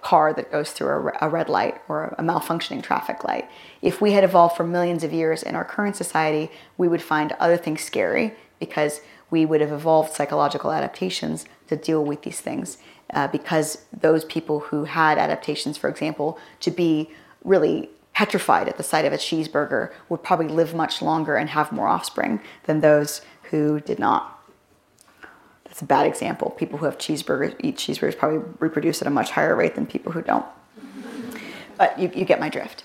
car that goes through a red light or a malfunctioning traffic light. If we had evolved for millions of years in our current society, we would find other things scary because we would have evolved psychological adaptations to deal with these things. Because those people who had adaptations, for example, to be really petrified at the sight of a cheeseburger would probably live much longer and have more offspring than those who did not. That's a bad example. People who have eat cheeseburgers probably reproduce at a much higher rate than people who don't. But you get my drift.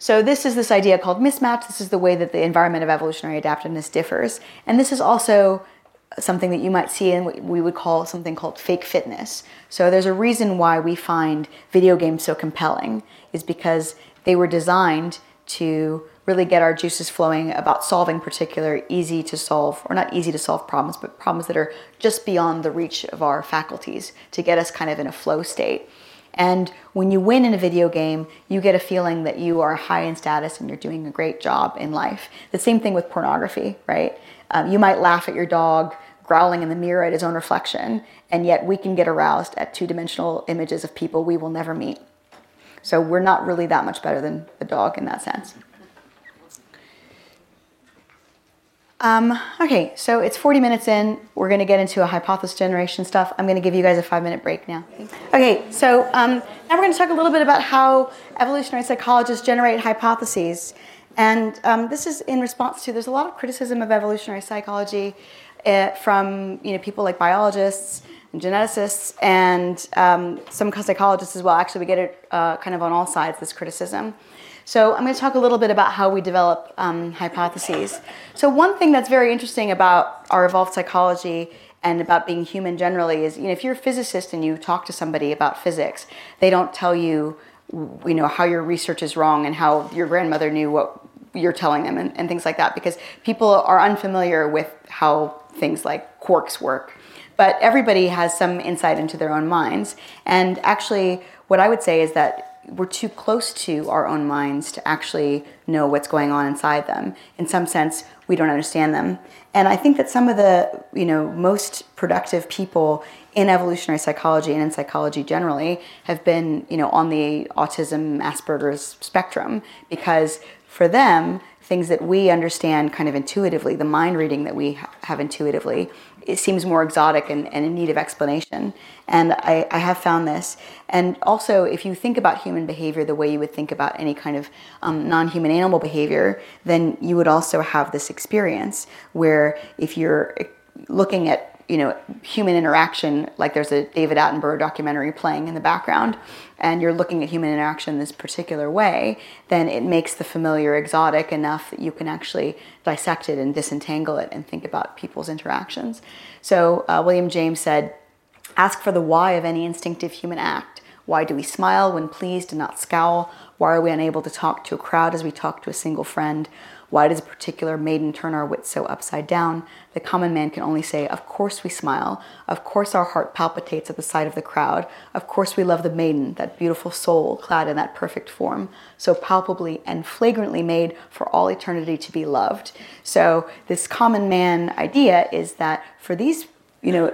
So this is this idea called mismatch. This is the way that the environment of evolutionary adaptiveness differs. And this is also something that you might see in what we would call something called fake fitness. So there's a reason why we find video games so compelling, is because they were designed to really get our juices flowing about solving particular easy to solve, or not easy to solve problems, but problems that are just beyond the reach of our faculties, to get us kind of in a flow state. And when you win in a video game, you get a feeling that you are high in status and you're doing a great job in life. The same thing with pornography, right? You might laugh at your dog growling in the mirror at his own reflection, and yet we can get aroused at two-dimensional images of people we will never meet. So we're not really that much better than the dog in that sense. Okay, so it's 40 minutes in. We're going to get into a hypothesis generation stuff. I'm going to give you guys a 5-minute break now. Okay, so now we're going to talk a little bit about how evolutionary psychologists generate hypotheses. And this is in response to, there's a lot of criticism of evolutionary psychology from people like biologists and geneticists and some psychologists as well. Actually, we get it kind of on all sides, this criticism. So I'm going to talk a little bit about how we develop hypotheses. So one thing that's very interesting about our evolved psychology and about being human generally is, if you're a physicist and you talk to somebody about physics, they don't tell you, how your research is wrong and how your grandmother knew what you're telling them and things like that, because people are unfamiliar with how things like quarks work. But everybody has some insight into their own minds. And actually, what I would say is that we're too close to our own minds to actually know what's going on inside them. In some sense, we don't understand them. And I think that some of the, most productive people in evolutionary psychology and in psychology generally have been, on the autism, Asperger's spectrum, because for them, things that we understand kind of intuitively, the mind reading that we have intuitively it seems more exotic and in need of explanation. And I have found this. And also, if you think about human behavior the way you would think about any kind of non-human animal behavior, then you would also have this experience where if you're looking at, you know, human interaction, like there's a David Attenborough documentary playing in the background, and you're looking at human interaction this particular way, then it makes the familiar exotic enough that you can actually dissect it and disentangle it and think about people's interactions. So William James said, "Ask for the why of any instinctive human act. Why do we smile when pleased and not scowl? Why are we unable to talk to a crowd as we talk to a single friend? Why does a particular maiden turn our wit so upside down? The common man can only say, of course we smile. Of course our heart palpitates at the sight of the crowd. Of course we love the maiden, that beautiful soul clad in that perfect form, so palpably and flagrantly made for all eternity to be loved." So this common man idea is that for these, you know,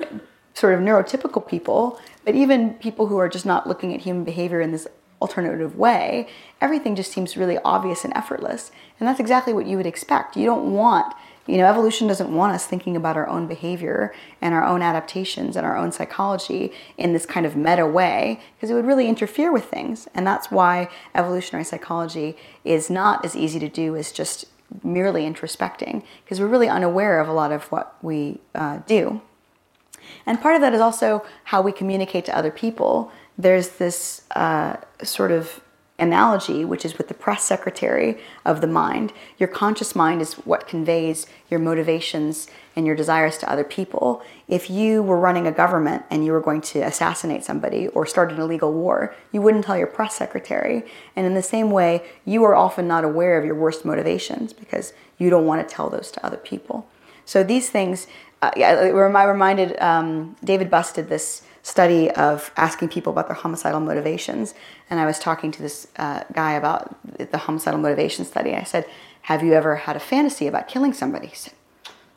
sort of neurotypical people, but even people who are just not looking at human behavior in this alternative way, everything just seems really obvious and effortless. And that's exactly what you would expect. You don't want, you know, evolution doesn't want us thinking about our own behavior and our own adaptations and our own psychology in this kind of meta way, because it would really interfere with things. And that's why evolutionary psychology is not as easy to do as just merely introspecting, because we're really unaware of a lot of what we do. And part of that is also how we communicate to other people. There's this sort of analogy, which is with the press secretary of the mind. Your conscious mind is what conveys your motivations and your desires to other people. If you were running a government and you were going to assassinate somebody or start an illegal war, you wouldn't tell your press secretary. And in the same way, you are often not aware of your worst motivations because you don't want to tell those to other people. So these things, I reminded, David Buss did this study of asking people about their homicidal motivations. And I was talking to this guy about the homicidal motivation study. I said, "Have you ever had a fantasy about killing somebody?" He said,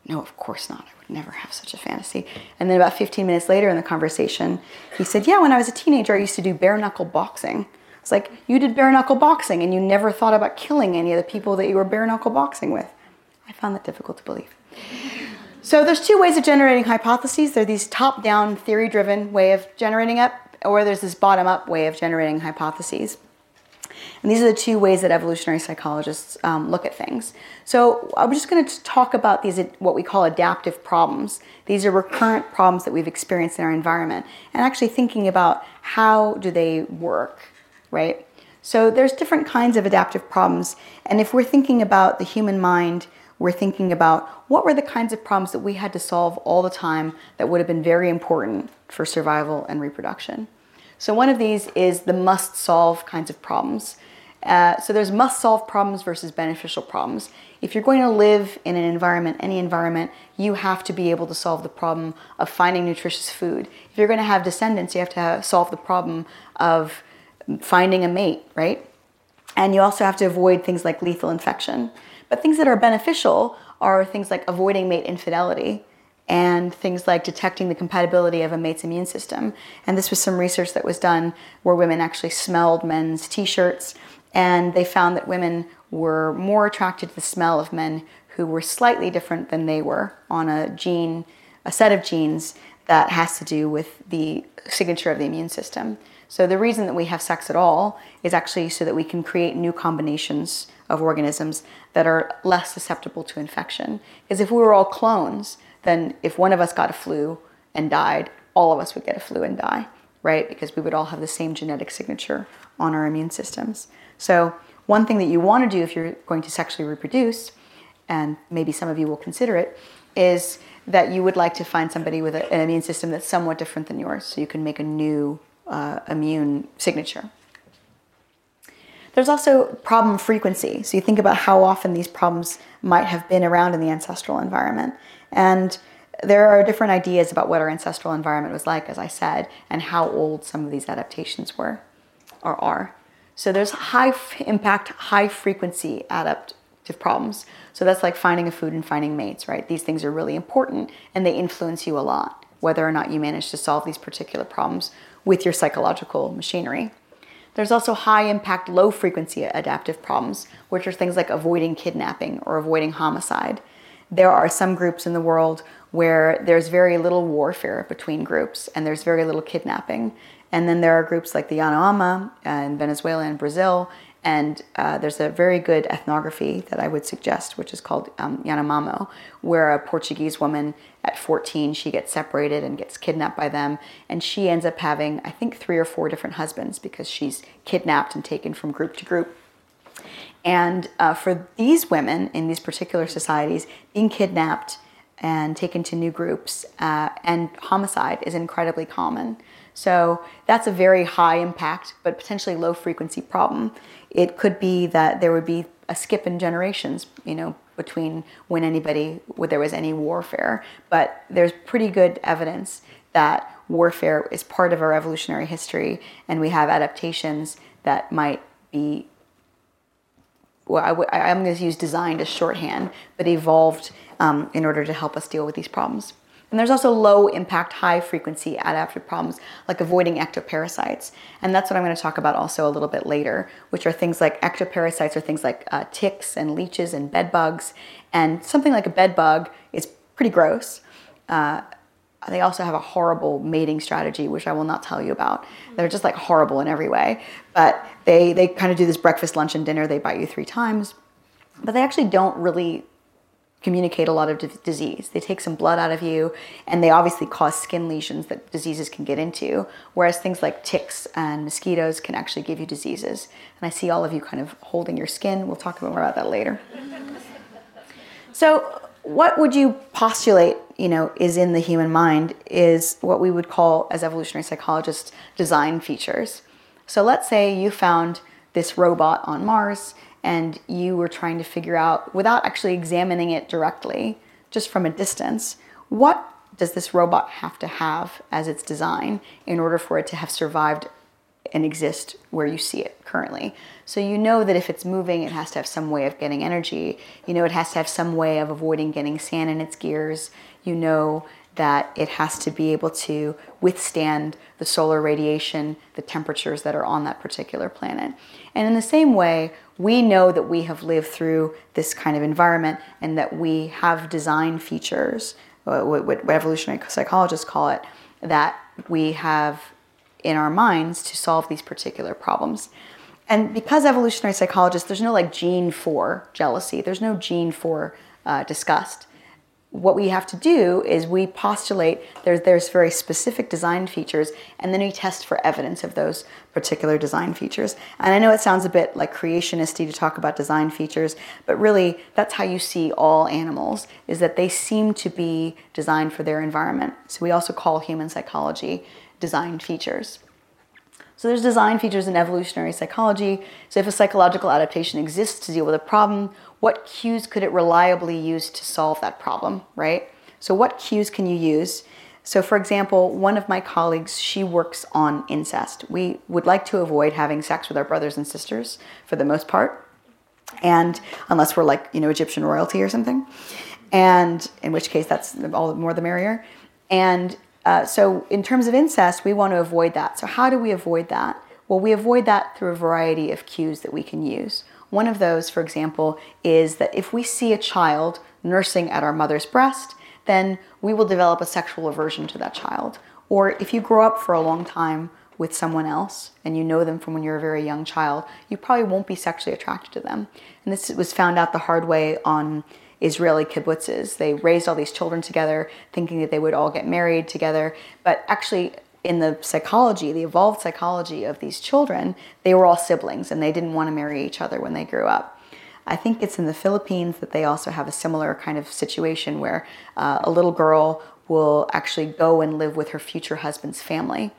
"No, of course not. I would never have such a fantasy." And then about 15 minutes later in the conversation, he said, "Yeah, when I was a teenager, I used to do bare-knuckle boxing." It's like, you did bare-knuckle boxing and you never thought about killing any of the people that you were bare-knuckle boxing with. I found that difficult to believe. So there's two ways of generating hypotheses. There are these top-down, theory-driven way of generating up, or there's this bottom-up way of generating hypotheses. And these are the two ways that evolutionary psychologists look at things. So I'm just going to talk about these, what we call adaptive problems. These are recurrent problems that we've experienced in our environment, and actually thinking about how do they work, right? So there's different kinds of adaptive problems, and if we're thinking about the human mind, we're thinking about what were the kinds of problems that we had to solve all the time that would have been very important for survival and reproduction. So one of these is the must-solve kinds of problems. So there's must-solve problems versus beneficial problems. If you're going to live in an environment, any environment, you have to be able to solve the problem of finding nutritious food. If you're going to have descendants, you have to solve the problem of finding a mate, right? And you also have to avoid things like lethal infection. But things that are beneficial are things like avoiding mate infidelity and things like detecting the compatibility of a mate's immune system. And this was some research that was done where women actually smelled men's t-shirts, and they found that women were more attracted to the smell of men who were slightly different than they were on a set of genes that has to do with the signature of the immune system. So the reason that we have sex at all is actually so that we can create new combinations of organisms that are less susceptible to infection. Because if we were all clones, then if one of us got a flu and died, all of us would get a flu and die, right? Because we would all have the same genetic signature on our immune systems. So one thing that you want to do if you're going to sexually reproduce, and maybe some of you will consider it, is that you would like to find somebody with an immune system that's somewhat different than yours, so you can make a new immune signature. There's also problem frequency. So you think about how often these problems might have been around in the ancestral environment. And there are different ideas about what our ancestral environment was like, as I said, and how old some of these adaptations were or are. So there's high impact, high frequency adaptive problems. So that's like finding a food and finding mates, right? These things are really important and they influence you a lot, whether or not you manage to solve these particular problems with your psychological machinery. There's also high-impact, low-frequency adaptive problems, which are things like avoiding kidnapping or avoiding homicide. There are some groups in the world where there's very little warfare between groups and there's very little kidnapping. And then there are groups like the Yanomami in Venezuela and Brazil, and there's a very good ethnography that I would suggest, which is called Yanomamo, where a Portuguese woman at 14, she gets separated and gets kidnapped by them, and she ends up having, I think, 3 or 4 different husbands because she's kidnapped and taken from group to group. And for these women in these particular societies, being kidnapped and taken to new groups and homicide is incredibly common. So that's a very high impact, but potentially low frequency problem. It could be that there would be a skip in generations, you know, between when anybody, when there was any warfare. But there's pretty good evidence that warfare is part of our evolutionary history, and we have adaptations that might be, well, I'm going to use designed as shorthand, but evolved in order to help us deal with these problems. And there's also low-impact, high-frequency adaptive problems, like avoiding ectoparasites. And that's what I'm going to talk about also a little bit later, which are things like ectoparasites, or things like ticks and leeches and bed bugs. And something like a bed bug is pretty gross. They also have a horrible mating strategy, which I will not tell you about. They're just like horrible in every way. But they kind of do this breakfast, lunch, and dinner. They bite you 3 times. But they actually don't really communicate a lot of disease. They take some blood out of you, and they obviously cause skin lesions that diseases can get into, whereas things like ticks and mosquitoes can actually give you diseases. And I see all of you kind of holding your skin. We'll talk more about that later. So what would you postulate, you know, is in the human mind is what we would call, as evolutionary psychologists, design features. So let's say you found this robot on Mars, and you were trying to figure out, without actually examining it directly, just from a distance, what does this robot have to have as its design in order for it to have survived and exist where you see it currently. So you know that if it's moving, it has to have some way of getting energy. You know it has to have some way of avoiding getting sand in its gears. You know that it has to be able to withstand the solar radiation, the temperatures that are on that particular planet. And in the same way, we know that we have lived through this kind of environment and that we have design features, what evolutionary psychologists call it, that we have in our minds to solve these particular problems. And because evolutionary psychologists, there's no like gene for jealousy, there's no gene for disgust. What we have to do is we postulate there's very specific design features, and then we test for evidence of those particular design features. And I know it sounds a bit like creationisty to talk about design features, but really that's how you see all animals, is that they seem to be designed for their environment. So we also call human psychology design features. So there's design features in evolutionary psychology. So if a psychological adaptation exists to deal with a problem, what cues could it reliably use to solve that problem, right? So what cues can you use? So for example, one of my colleagues, she works on incest. We would like to avoid having sex with our brothers and sisters for the most part, and unless we're like, you know, Egyptian royalty or something, and in which case that's all the more the merrier. And so in terms of incest, we want to avoid that. So how do we avoid that? Well, we avoid that through a variety of cues that we can use. One of those, for example, is that if we see a child nursing at our mother's breast, then we will develop a sexual aversion to that child. Or if you grow up for a long time with someone else and you know them from when you're a very young child, you probably won't be sexually attracted to them. And this was found out the hard way on Israeli kibbutzes. They raised all these children together, thinking that they would all get married together. But actually, in the psychology, the evolved psychology of these children, they were all siblings, and they didn't want to marry each other when they grew up. I think it's in the Philippines that they also have a similar kind of situation where a little girl will actually go and live with her future husband's family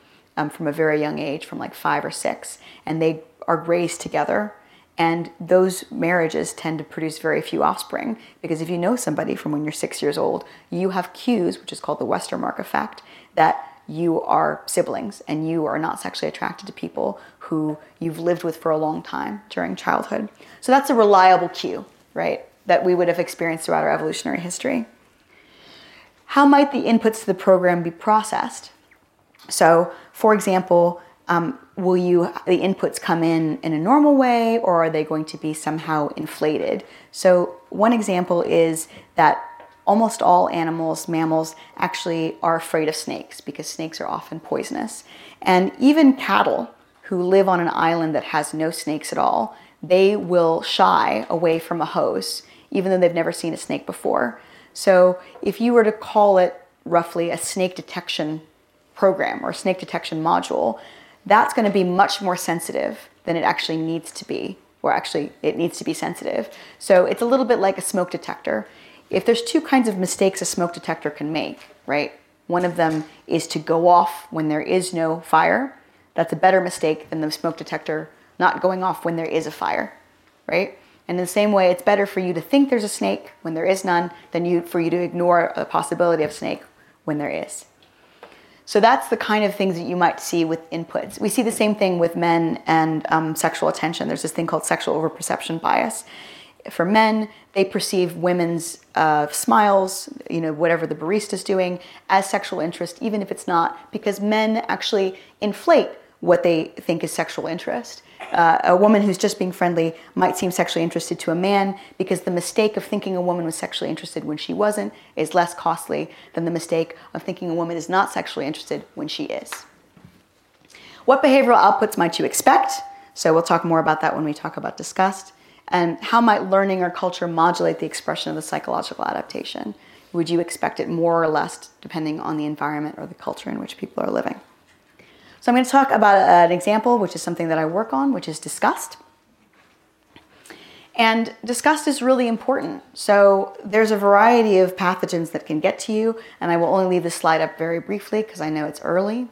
from a very young age, from like 5 or 6, and they are raised together. And those marriages tend to produce very few offspring, because if you know somebody from when you're 6 years old, you have cues, which is called the Westermarck effect, that you are siblings and you are not sexually attracted to people who you've lived with for a long time during childhood. So that's a reliable cue, right, that we would have experienced throughout our evolutionary history. How might the inputs to the program be processed? So, for example, the inputs come in a normal way, or are they going to be somehow inflated? So one example is that almost all animals, mammals, actually are afraid of snakes because snakes are often poisonous. And even cattle who live on an island that has no snakes at all, they will shy away from a hose, even though they've never seen a snake before. So if you were to call it roughly a snake detection program or a snake detection module, that's going to be much more sensitive than it actually needs to be, or actually it needs to be sensitive. So it's a little bit like a smoke detector. If there's two kinds of mistakes a smoke detector can make, right? One of them is to go off when there is no fire. That's a better mistake than the smoke detector not going off when there is a fire, right? And in the same way, it's better for you to think there's a snake when there is none than for you to ignore the possibility of snake when there is. So that's the kind of things that you might see with inputs. We see the same thing with men and sexual attention. There's this thing called sexual overperception bias. For men, they perceive women's smiles, whatever the barista's doing, as sexual interest, even if it's not, because men actually inflate what they think is sexual interest. A woman who's just being friendly might seem sexually interested to a man because the mistake of thinking a woman was sexually interested when she wasn't is less costly than the mistake of thinking a woman is not sexually interested when she is. What behavioral outputs might you expect? So we'll talk more about that when we talk about disgust. And how might learning or culture modulate the expression of the psychological adaptation? Would you expect it more or less depending on the environment or the culture in which people are living? So I'm going to talk about an example, which is something that I work on, which is disgust. And disgust is really important. So there's a variety of pathogens that can get to you, and I will only leave this slide up very briefly because I know it's early,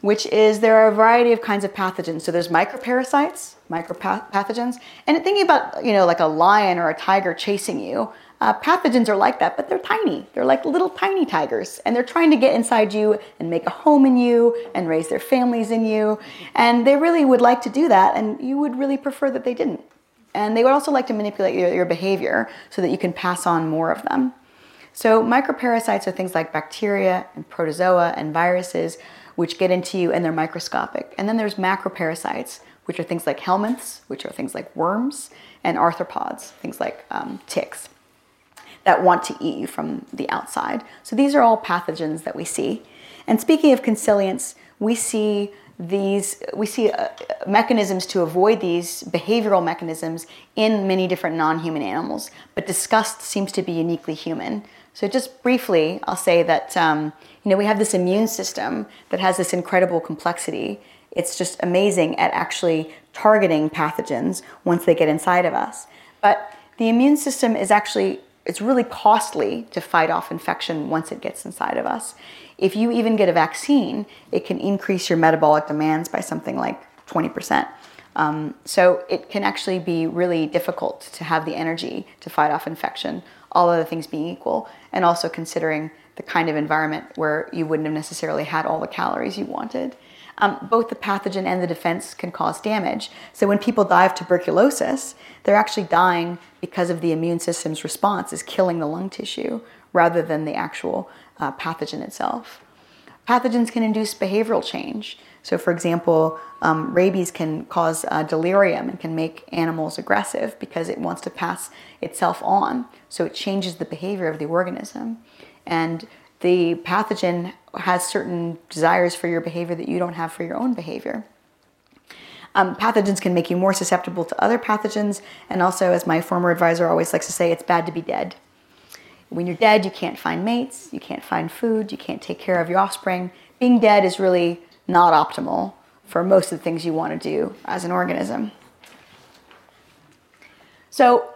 which is there are a variety of kinds of pathogens. So there's microparasites, micropathogens, and thinking about, like a lion or a tiger chasing you, pathogens are like that, but they're tiny. They're like little tiny tigers, and they're trying to get inside you and make a home in you and raise their families in you. And they really would like to do that, and you would really prefer that they didn't. And they would also like to manipulate your behavior so that you can pass on more of them. So microparasites are things like bacteria and protozoa and viruses, which get into you and they're microscopic. And then there's macroparasites, which are things like helminths, which are things like worms, and arthropods, things like ticks that want to eat you from the outside. So these are all pathogens that we see. And speaking of consilience, we see mechanisms to avoid these behavioral mechanisms in many different non-human animals, but disgust seems to be uniquely human. So just briefly, I'll say that we have this immune system that has this incredible complexity. It's just amazing at actually targeting pathogens once they get inside of us. But the immune system is actually, it's really costly to fight off infection once it gets inside of us. If you even get a vaccine, it can increase your metabolic demands by something like 20%. So it can actually be really difficult to have the energy to fight off infection, all other things being equal, and also considering the kind of environment where you wouldn't have necessarily had all the calories you wanted. Both the pathogen and the defense can cause damage. So when people die of tuberculosis, they're actually dying because of the immune system's response is killing the lung tissue rather than the actual pathogen itself. Pathogens can induce behavioral change. So for example, rabies can cause delirium and can make animals aggressive because it wants to pass itself on. So it changes the behavior of the organism. And the pathogen has certain desires for your behavior that you don't have for your own behavior. Pathogens can make you more susceptible to other pathogens. And also, as my former advisor always likes to say, it's bad to be dead. When you're dead, you can't find mates, you can't find food, you can't take care of your offspring. Being dead is really not optimal for most of the things you want to do as an organism. So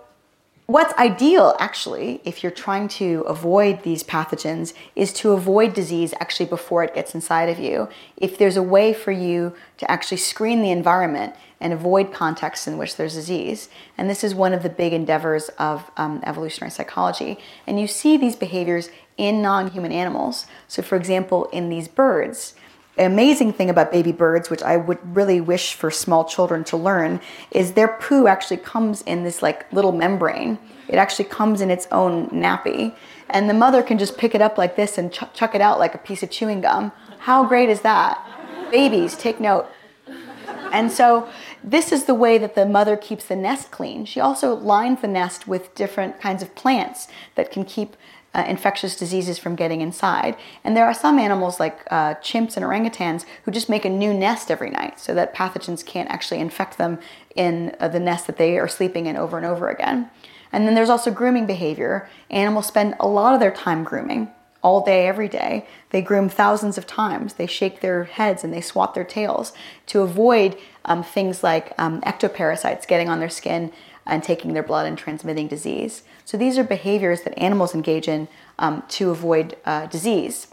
what's ideal, actually, if you're trying to avoid these pathogens, is to avoid disease actually before it gets inside of you. If there's a way for you to actually screen the environment and avoid contexts in which there's disease. And this is one of the big endeavors of evolutionary psychology. And you see these behaviors in non-human animals. So for example, in these birds, the amazing thing about baby birds, which I would really wish for small children to learn, is their poo actually comes in this like little membrane. It actually comes in its own nappy. And the mother can just pick it up like this and chuck it out like a piece of chewing gum. How great is that? Babies, take note. And so this is the way that the mother keeps the nest clean. She also lines the nest with different kinds of plants that can keep infectious diseases from getting inside. And there are some animals like chimps and orangutans who just make a new nest every night so that pathogens can't actually infect them in the nest that they are sleeping in over and over again. And then there's also grooming behavior. Animals spend a lot of their time grooming, all day, every day. They groom thousands of times. They shake their heads and they swat their tails to avoid things like ectoparasites getting on their skin and taking their blood and transmitting disease. So these are behaviors that animals engage in to avoid disease.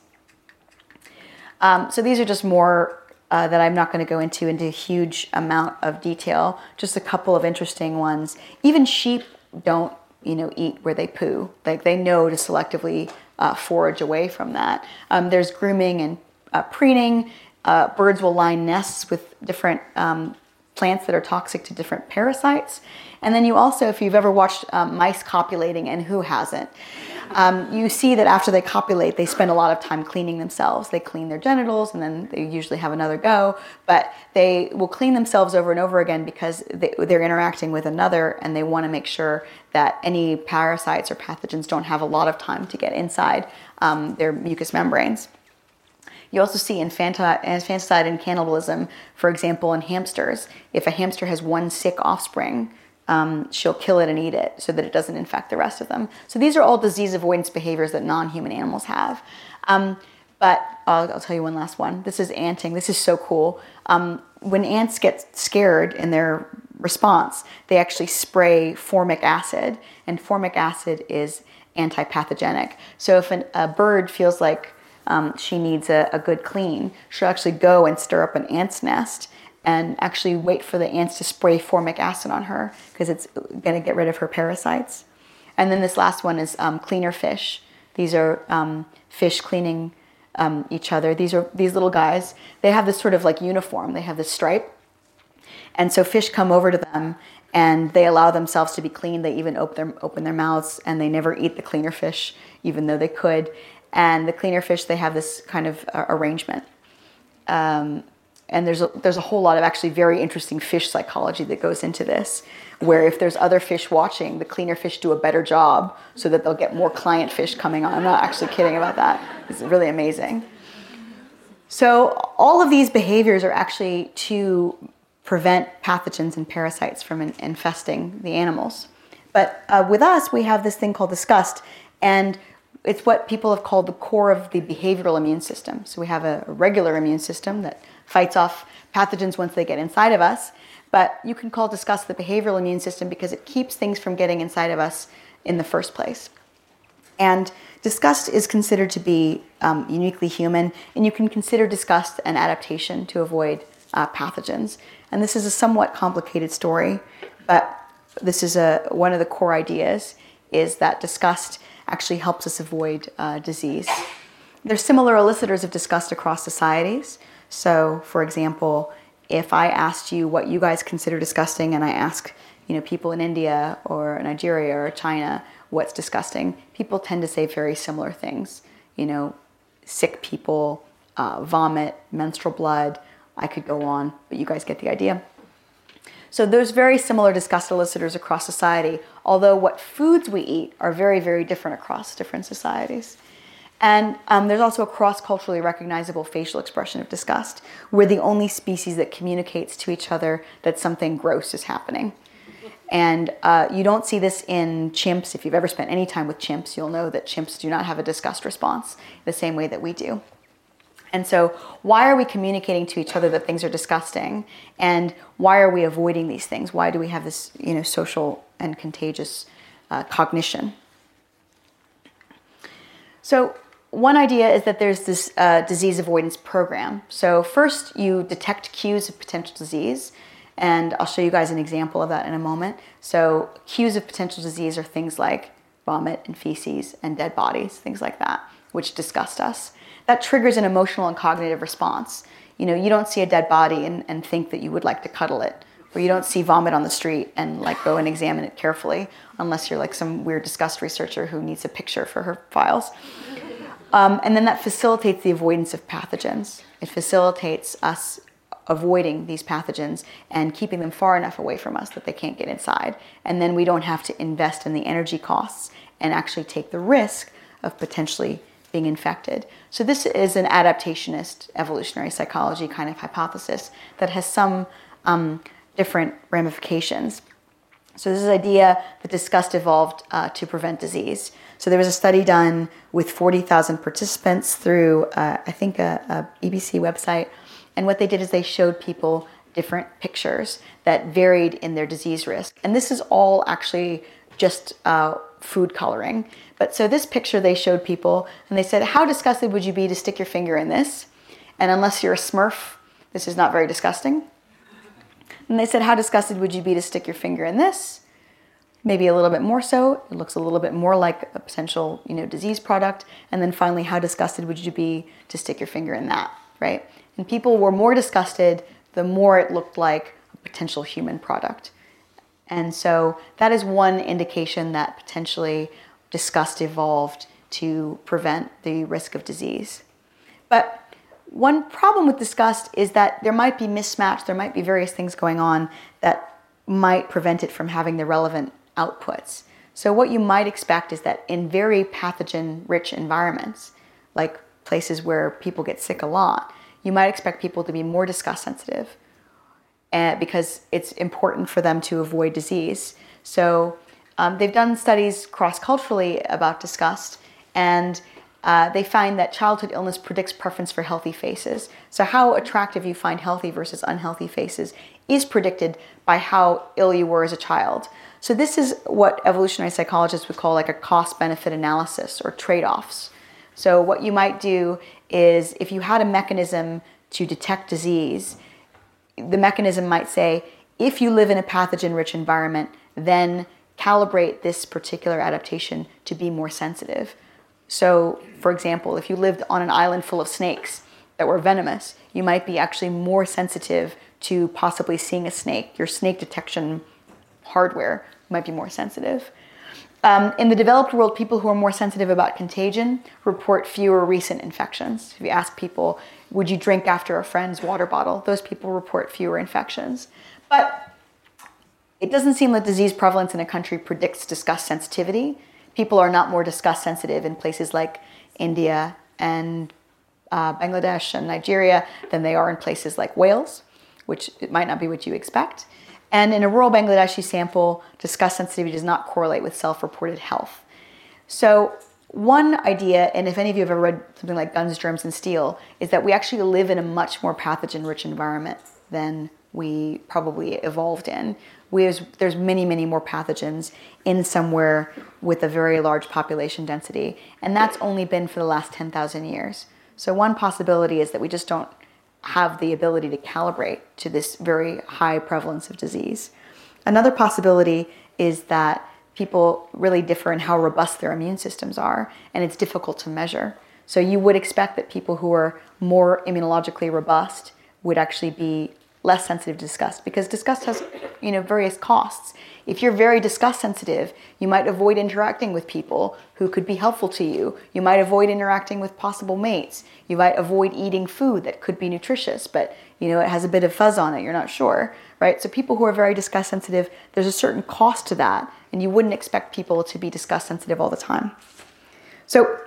So these are just more that I'm not going to go into a huge amount of detail, just a couple of interesting ones. Even sheep don't, eat where they poo. Like, they know to selectively forage away from that. There's grooming and preening. Birds will line nests with different plants that are toxic to different parasites. And then you also, if you've ever watched mice copulating, and who hasn't, you see that after they copulate, they spend a lot of time cleaning themselves. They clean their genitals, and then they usually have another go. But they will clean themselves over and over again because they're interacting with another, and they want to make sure that any parasites or pathogens don't have a lot of time to get inside their mucous membranes. You also see infanticide and cannibalism, for example, in hamsters. If a hamster has one sick offspring, she'll kill it and eat it so that it doesn't infect the rest of them. So these are all disease avoidance behaviors that non-human animals have. But I'll tell you one last one. This is anting. This is so cool. When ants get scared in their response, they actually spray formic acid, and formic acid is anti-pathogenic. So if a bird feels like she needs a good clean, she'll actually go and stir up an ant's nest and actually wait for the ants to spray formic acid on her because it's going to get rid of her parasites. And then this last one is cleaner fish. These are fish cleaning each other. These little guys. They have this sort of like uniform. They have this stripe. And so fish come over to them and they allow themselves to be cleaned. They even open their mouths, and they never eat the cleaner fish, even though they could. And the cleaner fish, they have this kind of arrangement. And there's a whole lot of actually very interesting fish psychology that goes into this, where if there's other fish watching, the cleaner fish do a better job so that they'll get more client fish coming on. I'm not actually kidding about that. It's really amazing. So all of these behaviors are actually to prevent pathogens and parasites from infesting the animals. But with us, we have this thing called disgust, and it's what people have called the core of the behavioral immune system. So we have a regular immune system that fights off pathogens once they get inside of us, but you can call disgust the behavioral immune system because it keeps things from getting inside of us in the first place. And disgust is considered to be uniquely human, and you can consider disgust an adaptation to avoid pathogens. And this is a somewhat complicated story, but this is one of the core ideas, is that disgust actually helps us avoid disease. There's similar elicitors of disgust across societies. So, for example, if I asked you what you guys consider disgusting, and I ask, people in India or Nigeria or China what's disgusting, people tend to say very similar things. Sick people, vomit, menstrual blood. I could go on, but you guys get the idea. So there's very similar disgust elicitors across society, although what foods we eat are very, very different across different societies. And there's also a cross-culturally recognizable facial expression of disgust. We're the only species that communicates to each other that something gross is happening. And you don't see this in chimps. If you've ever spent any time with chimps, you'll know that chimps do not have a disgust response the same way that we do. And so why are we communicating to each other that things are disgusting? And why are we avoiding these things? Why do we have this, social and contagious cognition? So one idea is that there's this disease avoidance program. So first you detect cues of potential disease. And I'll show you guys an example of that in a moment. So cues of potential disease are things like vomit and feces and dead bodies, things like that, which disgust us. That triggers an emotional and cognitive response. You don't see a dead body and think that you would like to cuddle it, or you don't see vomit on the street and go and examine it carefully, unless you're some weird disgust researcher who needs a picture for her files. And then that facilitates the avoidance of pathogens. It facilitates us avoiding these pathogens and keeping them far enough away from us that they can't get inside. And then we don't have to invest in the energy costs and actually take the risk of potentially being infected. So this is an adaptationist evolutionary psychology kind of hypothesis that has some different ramifications. So this is an idea that disgust evolved to prevent disease. So there was a study done with 40,000 participants through, I think, a BBC website. And what they did is they showed people different pictures that varied in their disease risk. And this is all actually just food coloring. But so this picture they showed people, and they said, how disgusted would you be to stick your finger in this? And unless you're a Smurf, this is not very disgusting. And they said, how disgusted would you be to stick your finger in this? Maybe a little bit more so. It looks a little bit more like a potential, disease product. And then finally, how disgusted would you be to stick your finger in that, right? And people were more disgusted the more it looked like a potential human product. And so that is one indication that potentially disgust evolved to prevent the risk of disease. But one problem with disgust is that there might be mismatch, there might be various things going on that might prevent it from having the relevant outputs. So what you might expect is that in very pathogen-rich environments, like places where people get sick a lot, you might expect people to be more disgust sensitive because it's important for them to avoid disease. So they've done studies cross-culturally about disgust, and they find that childhood illness predicts preference for healthy faces. So how attractive you find healthy versus unhealthy faces is predicted by how ill you were as a child. So this is what evolutionary psychologists would call like a cost-benefit analysis or trade-offs. So what you might do is if you had a mechanism to detect disease, the mechanism might say, if you live in a pathogen-rich environment, then calibrate this particular adaptation to be more sensitive. So, for example, if you lived on an island full of snakes that were venomous, you might be actually more sensitive to possibly seeing a snake. Your snake detection hardware might be more sensitive. In the developed world, people who are more sensitive about contagion report fewer recent infections. If you ask people, would you drink after a friend's water bottle? Those people report fewer infections. But it doesn't seem that disease prevalence in a country predicts disgust sensitivity. People are not more disgust sensitive in places like India and Bangladesh and Nigeria than they are in places like Wales, which it might not be what you expect. And in a rural Bangladeshi sample, disgust sensitivity does not correlate with self-reported health. So one idea, and if any of you have ever read something like Guns, Germs, and Steel, is that we actually live in a much more pathogen-rich environment than we probably evolved in. There's many, many more pathogens in somewhere with a very large population density. And that's only been for the last 10,000 years. So one possibility is that we just don't have the ability to calibrate to this very high prevalence of disease. Another possibility is that people really differ in how robust their immune systems are, and it's difficult to measure. So you would expect that people who are more immunologically robust would actually be less sensitive to disgust, because disgust has, various costs. If you're very disgust sensitive, you might avoid interacting with people who could be helpful to you. You might avoid interacting with possible mates. You might avoid eating food that could be nutritious, but it has a bit of fuzz on it. You're not sure, right? So people who are very disgust sensitive, there's a certain cost to that, and you wouldn't expect people to be disgust sensitive all the time. So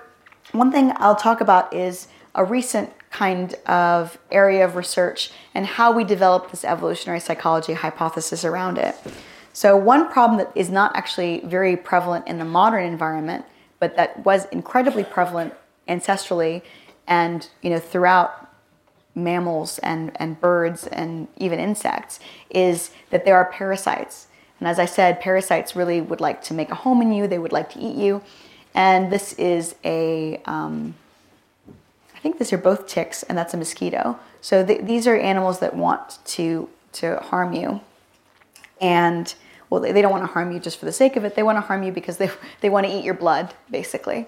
one thing I'll talk about is a recent kind of area of research and how we develop this evolutionary psychology hypothesis around it. So one problem that is not actually very prevalent in the modern environment, but that was incredibly prevalent ancestrally and throughout mammals and birds and even insects, is that there are parasites. And as I said, parasites really would like to make a home in you. They would like to eat you. And this is I think these are both ticks, and that's a mosquito. So these are animals that want to harm you. And, they don't want to harm you just for the sake of it. They want to harm you because they want to eat your blood, basically.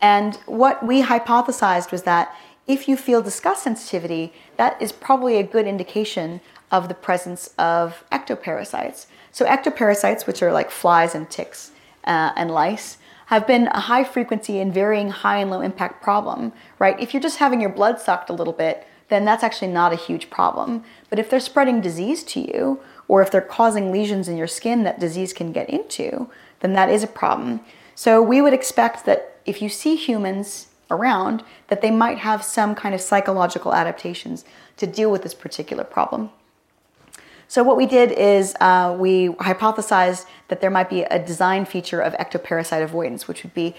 And what we hypothesized was that if you feel disgust sensitivity, that is probably a good indication of the presence of ectoparasites. So ectoparasites, which are like flies and ticks and lice, have been a high frequency and varying high and low impact problem, right? If you're just having your blood sucked a little bit, then that's actually not a huge problem. But if they're spreading disease to you, or if they're causing lesions in your skin that disease can get into, then that is a problem. So we would expect that if you see humans around, that they might have some kind of psychological adaptations to deal with this particular problem. So what we did is we hypothesized that there might be a design feature of ectoparasite avoidance, which would be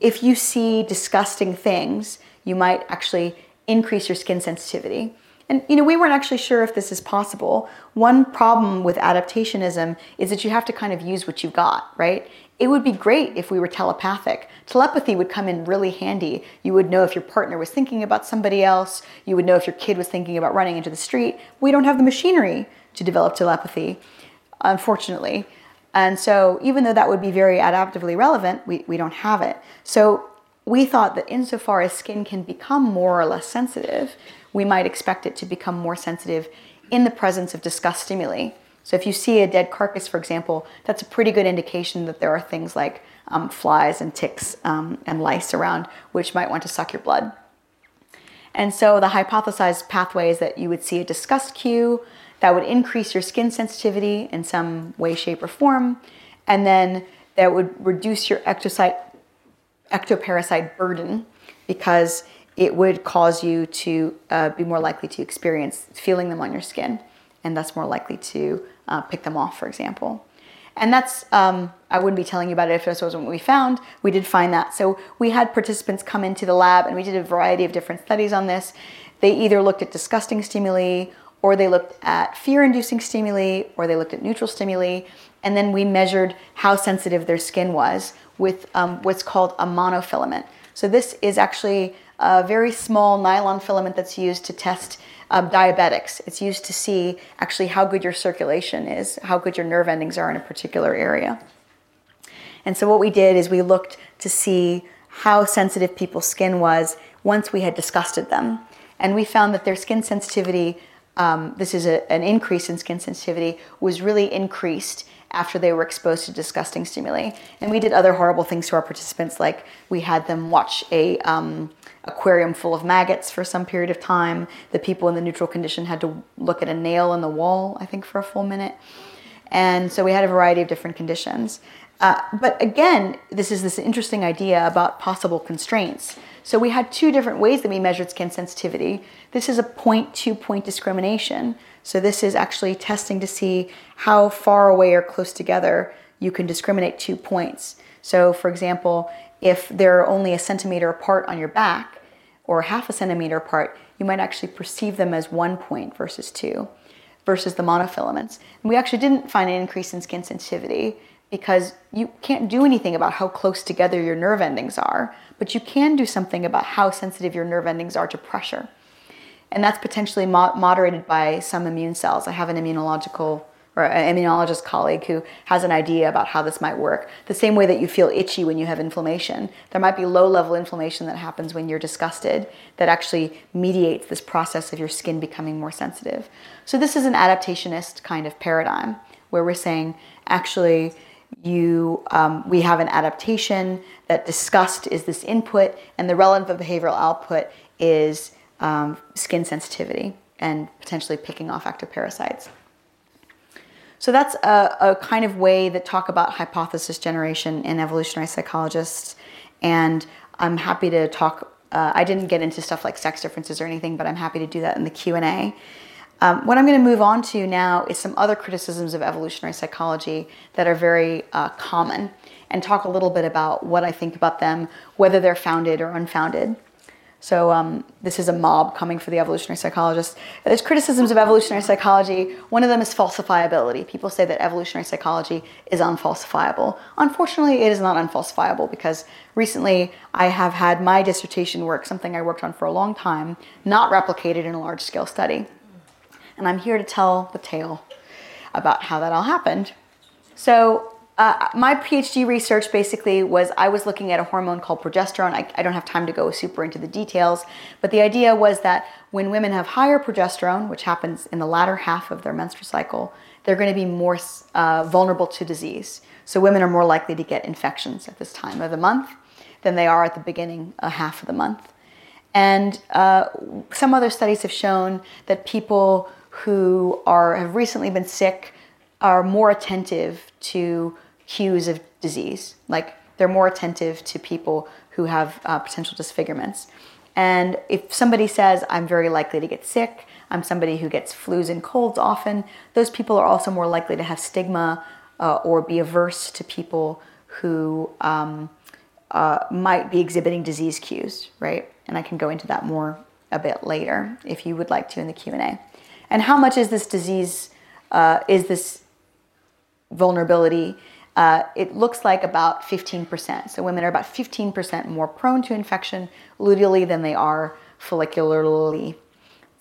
if you see disgusting things, you might actually increase your skin sensitivity. And you know, we weren't actually sure if this is possible. One problem with adaptationism is that you have to kind of use what you've got, right? It would be great if we were telepathic. Telepathy would come in really handy. You would know if your partner was thinking about somebody else. You would know if your kid was thinking about running into the street. We don't have the machinery to develop telepathy, unfortunately. And so even though that would be very adaptively relevant, we don't have it. So we thought that insofar as skin can become more or less sensitive, we might expect it to become more sensitive in the presence of disgust stimuli. So if you see a dead carcass, for example, that's a pretty good indication that there are things like flies and ticks and lice around, which might want to suck your blood. And so the hypothesized pathway is that you would see a disgust cue that would increase your skin sensitivity in some way, shape, or form, and then that would reduce your ectoparasite burden because it would cause you to be more likely to experience feeling them on your skin, and thus more likely to pick them off, for example. And that's, I wouldn't be telling you about it if this wasn't what we found. We did find that. So we had participants come into the lab and we did a variety of different studies on this. They either looked at disgusting stimuli, or they looked at fear-inducing stimuli, or they looked at neutral stimuli. And then we measured how sensitive their skin was with what's called a monofilament. So this is actually a very small nylon filament that's used to test diabetics. It's used to see actually how good your circulation is, how good your nerve endings are in a particular area. And so what we did is we looked to see how sensitive people's skin was once we had disgusted them. And we found that their skin sensitivity, this is an increase in skin sensitivity, was really increased after they were exposed to disgusting stimuli. And we did other horrible things to our participants, like we had them watch a aquarium full of maggots for some period of time. The people in the neutral condition had to look at a nail in the wall, I think, for a full minute. And so we had a variety of different conditions. But again, this is this interesting idea about possible constraints. So we had two different ways that we measured skin sensitivity. This is a point-to-point discrimination. So this is actually testing to see how far away or close together you can discriminate 2 points. So for example, if they're only a centimeter apart on your back or half a centimeter apart, you might actually perceive them as 1 point versus 2, versus the monofilaments. And we actually didn't find an increase in skin sensitivity, because you can't do anything about how close together your nerve endings are, but you can do something about how sensitive your nerve endings are to pressure. And that's potentially moderated by some immune cells. I have an immunologist colleague who has an idea about how this might work. The same way that you feel itchy when you have inflammation, there might be low-level inflammation that happens when you're disgusted that actually mediates this process of your skin becoming more sensitive. So this is an adaptationist kind of paradigm where we're saying, actually, we have an adaptation that disgust is this input, and the relevant behavioral output is skin sensitivity and potentially picking off ectoparasites. So that's a kind of way that talk about hypothesis generation in evolutionary psychologists. And I'm happy to talk, I didn't get into stuff like sex differences or anything, but I'm happy to do that in the Q&A. What I'm going to move on to now is some other criticisms of evolutionary psychology that are very common, and talk a little bit about what I think about them, whether they're founded or unfounded. So this is a mob coming for the evolutionary psychologists. There's criticisms of evolutionary psychology. One of them is falsifiability. People say that evolutionary psychology is unfalsifiable. Unfortunately, it is not unfalsifiable, because recently I have had my dissertation work, something I worked on for a long time, not replicated in a large-scale study. And I'm here to tell the tale about how that all happened. So my PhD research basically was, I was looking at a hormone called progesterone. I don't have time to go super into the details, but the idea was that when women have higher progesterone, which happens in the latter half of their menstrual cycle, they're going to be more vulnerable to disease. So women are more likely to get infections at this time of the month than they are at the beginning of half of the month. And some other studies have shown that people who have recently been sick are more attentive to cues of disease. Like, they're more attentive to people who have potential disfigurements. And if somebody says, I'm very likely to get sick, I'm somebody who gets flus and colds often, those people are also more likely to have stigma or be averse to people who might be exhibiting disease cues, right? And I can go into that more a bit later if you would like to in the Q&A. And how much is this disease, is this vulnerability? It looks like about 15%. So women are about 15% more prone to infection luteally than they are follicularly.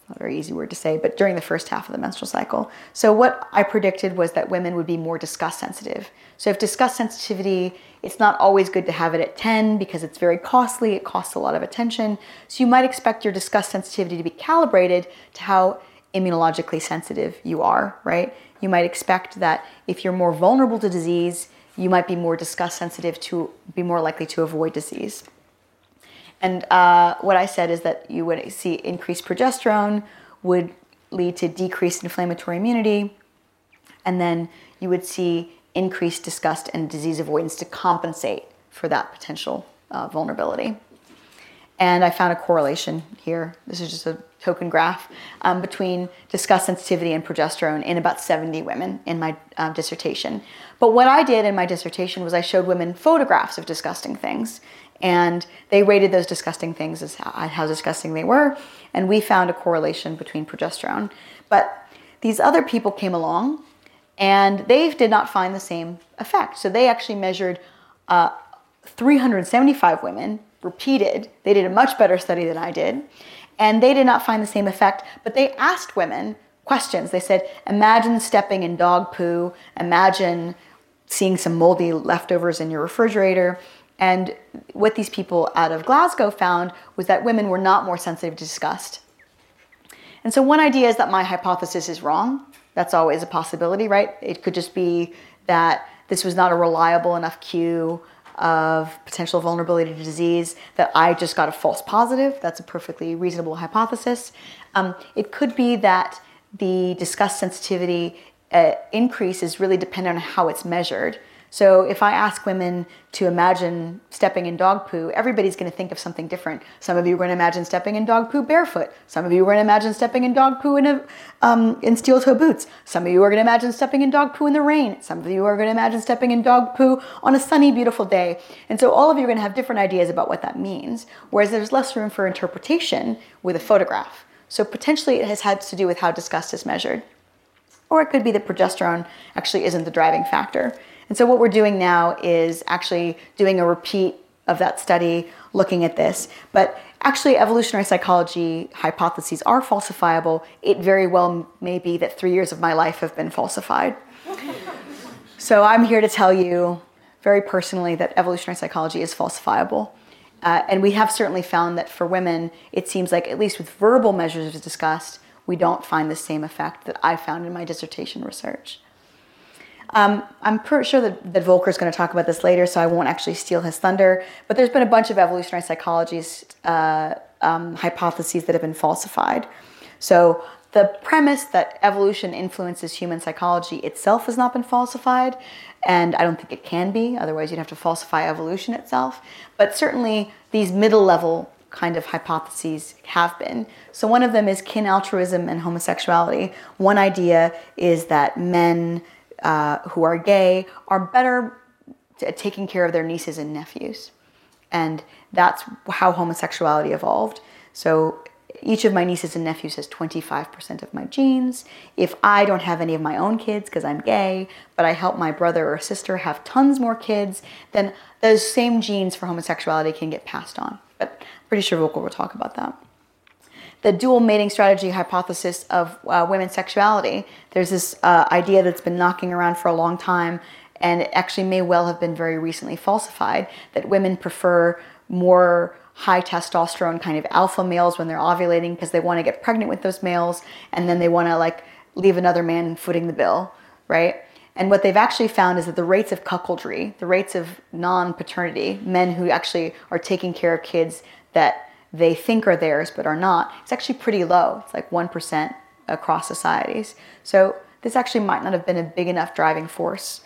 Not a very easy word to say, but during the first half of the menstrual cycle. So what I predicted was that women would be more disgust sensitive. So if disgust sensitivity, it's not always good to have it at 10 because it's very costly, it costs a lot of attention. So you might expect your disgust sensitivity to be calibrated to how immunologically sensitive you are, right? You might expect that if you're more vulnerable to disease, you might be more disgust sensitive to be more likely to avoid disease. And what I said is that you would see increased progesterone would lead to decreased inflammatory immunity, and then you would see increased disgust and disease avoidance to compensate for that potential vulnerability. And I found a correlation here, this is just a token graph, between disgust sensitivity and progesterone in about 70 women in my dissertation. But what I did in my dissertation was I showed women photographs of disgusting things, and they rated those disgusting things as how disgusting they were, and we found a correlation between progesterone. But these other people came along, and they did not find the same effect. So they actually measured 375 women, repeated. They did a much better study than I did, and they did not find the same effect, but they asked women questions. They said, imagine stepping in dog poo, imagine seeing some moldy leftovers in your refrigerator. And what these people out of Glasgow found was that women were not more sensitive to disgust. And so one idea is that my hypothesis is wrong. That's always a possibility, right? It could just be that this was not a reliable enough cue of potential vulnerability to disease, that I just got a false positive. That's a perfectly reasonable hypothesis. It could be that the disgust sensitivity increase is really dependent on how it's measured. So if I ask women to imagine stepping in dog poo, everybody's going to think of something different. Some of you are going to imagine stepping in dog poo barefoot. Some of you are going to imagine stepping in dog poo in steel-toe boots. Some of you are going to imagine stepping in dog poo in the rain. Some of you are going to imagine stepping in dog poo on a sunny, beautiful day. And so all of you are going to have different ideas about what that means, whereas there's less room for interpretation with a photograph. So potentially it has to do with how disgust is measured. Or it could be that progesterone actually isn't the driving factor. And so what we're doing now is actually doing a repeat of that study, looking at this. But actually, evolutionary psychology hypotheses are falsifiable. It very well may be that 3 years of my life have been falsified. So I'm here to tell you very personally that evolutionary psychology is falsifiable. And we have certainly found that for women, it seems like at least with verbal measures of disgust, we don't find the same effect that I found in my dissertation research. I'm pretty sure that Volker's going to talk about this later, so I won't actually steal his thunder, but there's been a bunch of evolutionary psychologists hypotheses that have been falsified. So the premise that evolution influences human psychology itself has not been falsified, and I don't think it can be, otherwise you'd have to falsify evolution itself, but certainly these middle-level kind of hypotheses have been. So one of them is kin altruism and homosexuality. One idea is that men who are gay are better at taking care of their nieces and nephews. And that's how homosexuality evolved. So each of my nieces and nephews has 25% of my genes. If I don't have any of my own kids because I'm gay, but I help my brother or sister have tons more kids, then those same genes for homosexuality can get passed on. But I'm pretty sure Volker will talk about that. The dual mating strategy hypothesis of women's sexuality. There's this idea that's been knocking around for a long time, and it actually may well have been very recently falsified, that women prefer more high testosterone kind of alpha males when they're ovulating because they want to get pregnant with those males, and then they want to like leave another man footing the bill, right? And what they've actually found is that the rates of cuckoldry, the rates of non-paternity, men who actually are taking care of kids that they think are theirs but are not, it's actually pretty low. It's like 1% across societies. So this actually might not have been a big enough driving force.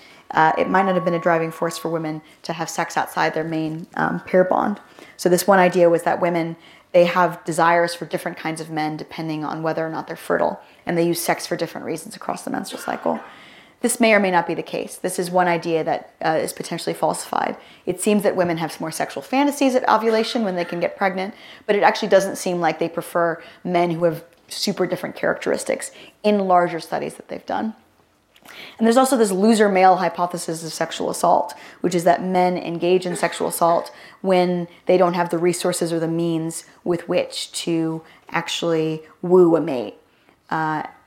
it might not have been a driving force for women to have sex outside their main pair bond. So this one idea was that women, they have desires for different kinds of men depending on whether or not they're fertile, and they use sex for different reasons across the menstrual cycle. This may or may not be the case. This is one idea that is potentially falsified. It seems that women have more sexual fantasies at ovulation when they can get pregnant, but it actually doesn't seem like they prefer men who have super different characteristics in larger studies that they've done. And there's also this loser male hypothesis of sexual assault, which is that men engage in sexual assault when they don't have the resources or the means with which to actually woo a mate.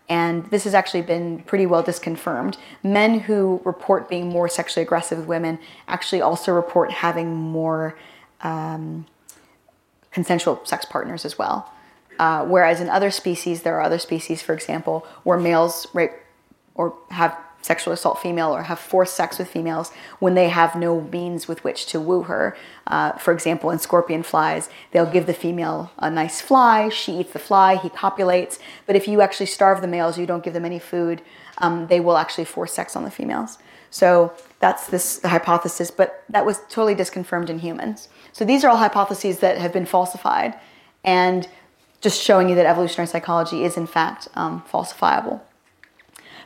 And this has actually been pretty well disconfirmed. Men who report being more sexually aggressive with women actually also report having more consensual sex partners as well. Whereas in other species, there are other species, for example, where males rape or have sexual assault female or have forced sex with females when they have no means with which to woo her. For example, in scorpion flies, they'll give the female a nice fly, she eats the fly, he copulates. But if you actually starve the males, you don't give them any food, they will actually force sex on the females. So that's this hypothesis, but that was totally disconfirmed in humans. So these are all hypotheses that have been falsified and just showing you that evolutionary psychology is in fact falsifiable.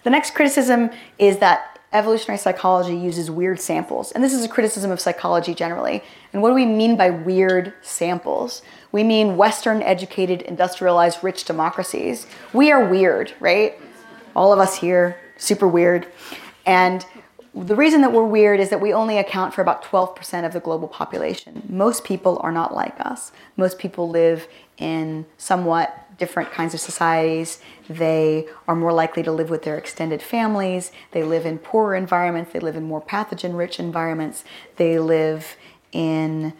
The next criticism is that evolutionary psychology uses weird samples. And this is a criticism of psychology generally. And what do we mean by weird samples? We mean Western educated, industrialized, rich democracies. We are weird, right? All of us here, super weird. And the reason that we're weird is that we only account for about 12% of the global population. Most people are not like us. Most people live in somewhat different kinds of societies. They are more likely to live with their extended families. They live in poorer environments. They live in more pathogen-rich environments. They live in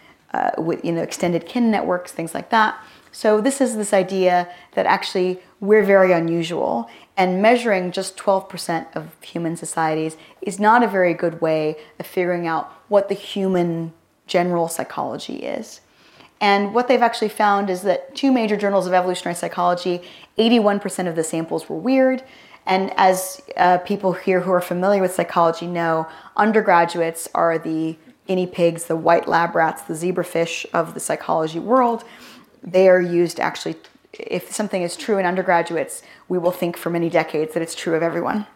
with, you know, extended kin networks, things like that. So this is this idea that actually we're very unusual, and measuring just 12% of human societies is not a very good way of figuring out what the human general psychology is. And what they've actually found is that two major journals of evolutionary psychology, 81% of the samples were weird. And as people here who are familiar with psychology know, undergraduates are the guinea pigs, the white lab rats, the zebrafish of the psychology world. They are used actually, if something is true in undergraduates, we will think for many decades that it's true of everyone.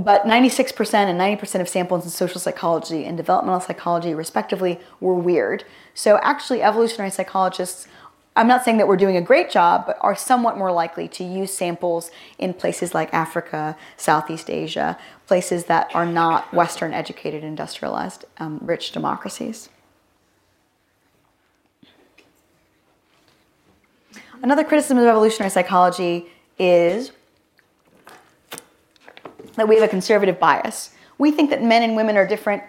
But 96% and 90% of samples in social psychology and developmental psychology, respectively, were weird. So actually, evolutionary psychologists, I'm not saying that we're doing a great job, but are somewhat more likely to use samples in places like Africa, Southeast Asia, places that are not Western educated, industrialized, rich democracies. Another criticism of evolutionary psychology is that we have a conservative bias. We think that men and women are different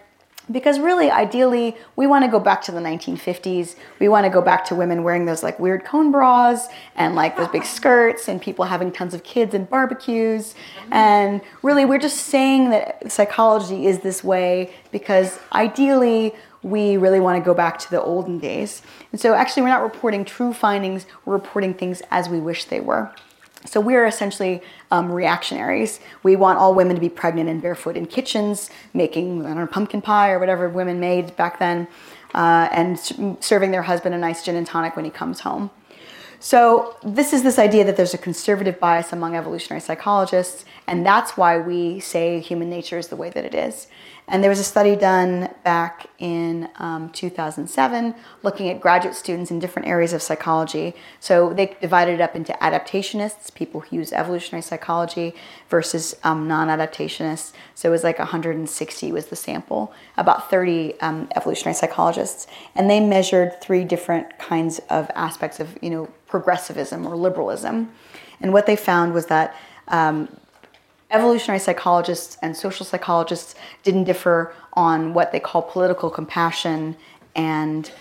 because really, ideally, we want to go back to the 1950s. We want to go back to women wearing those like weird cone bras and like those big skirts and people having tons of kids and barbecues. And really, we're just saying that psychology is this way because ideally, we really want to go back to the olden days. And so actually, we're not reporting true findings. We're reporting things as we wish they were. So we're essentially reactionaries. We want all women to be pregnant and barefoot in kitchens, making, I don't know, pumpkin pie or whatever women made back then, and serving their husband a nice gin and tonic when he comes home. So this is this idea that there's a conservative bias among evolutionary psychologists, and that's why we say human nature is the way that it is. And there was a study done back in 2007 looking at graduate students in different areas of psychology. So they divided it up into adaptationists, people who use evolutionary psychology, versus non-adaptationists. So it was like 160 was the sample, about 30 evolutionary psychologists. And they measured three different kinds of aspects of, you know, progressivism or liberalism. And what they found was that evolutionary psychologists and social psychologists didn't differ on what they call political compassion and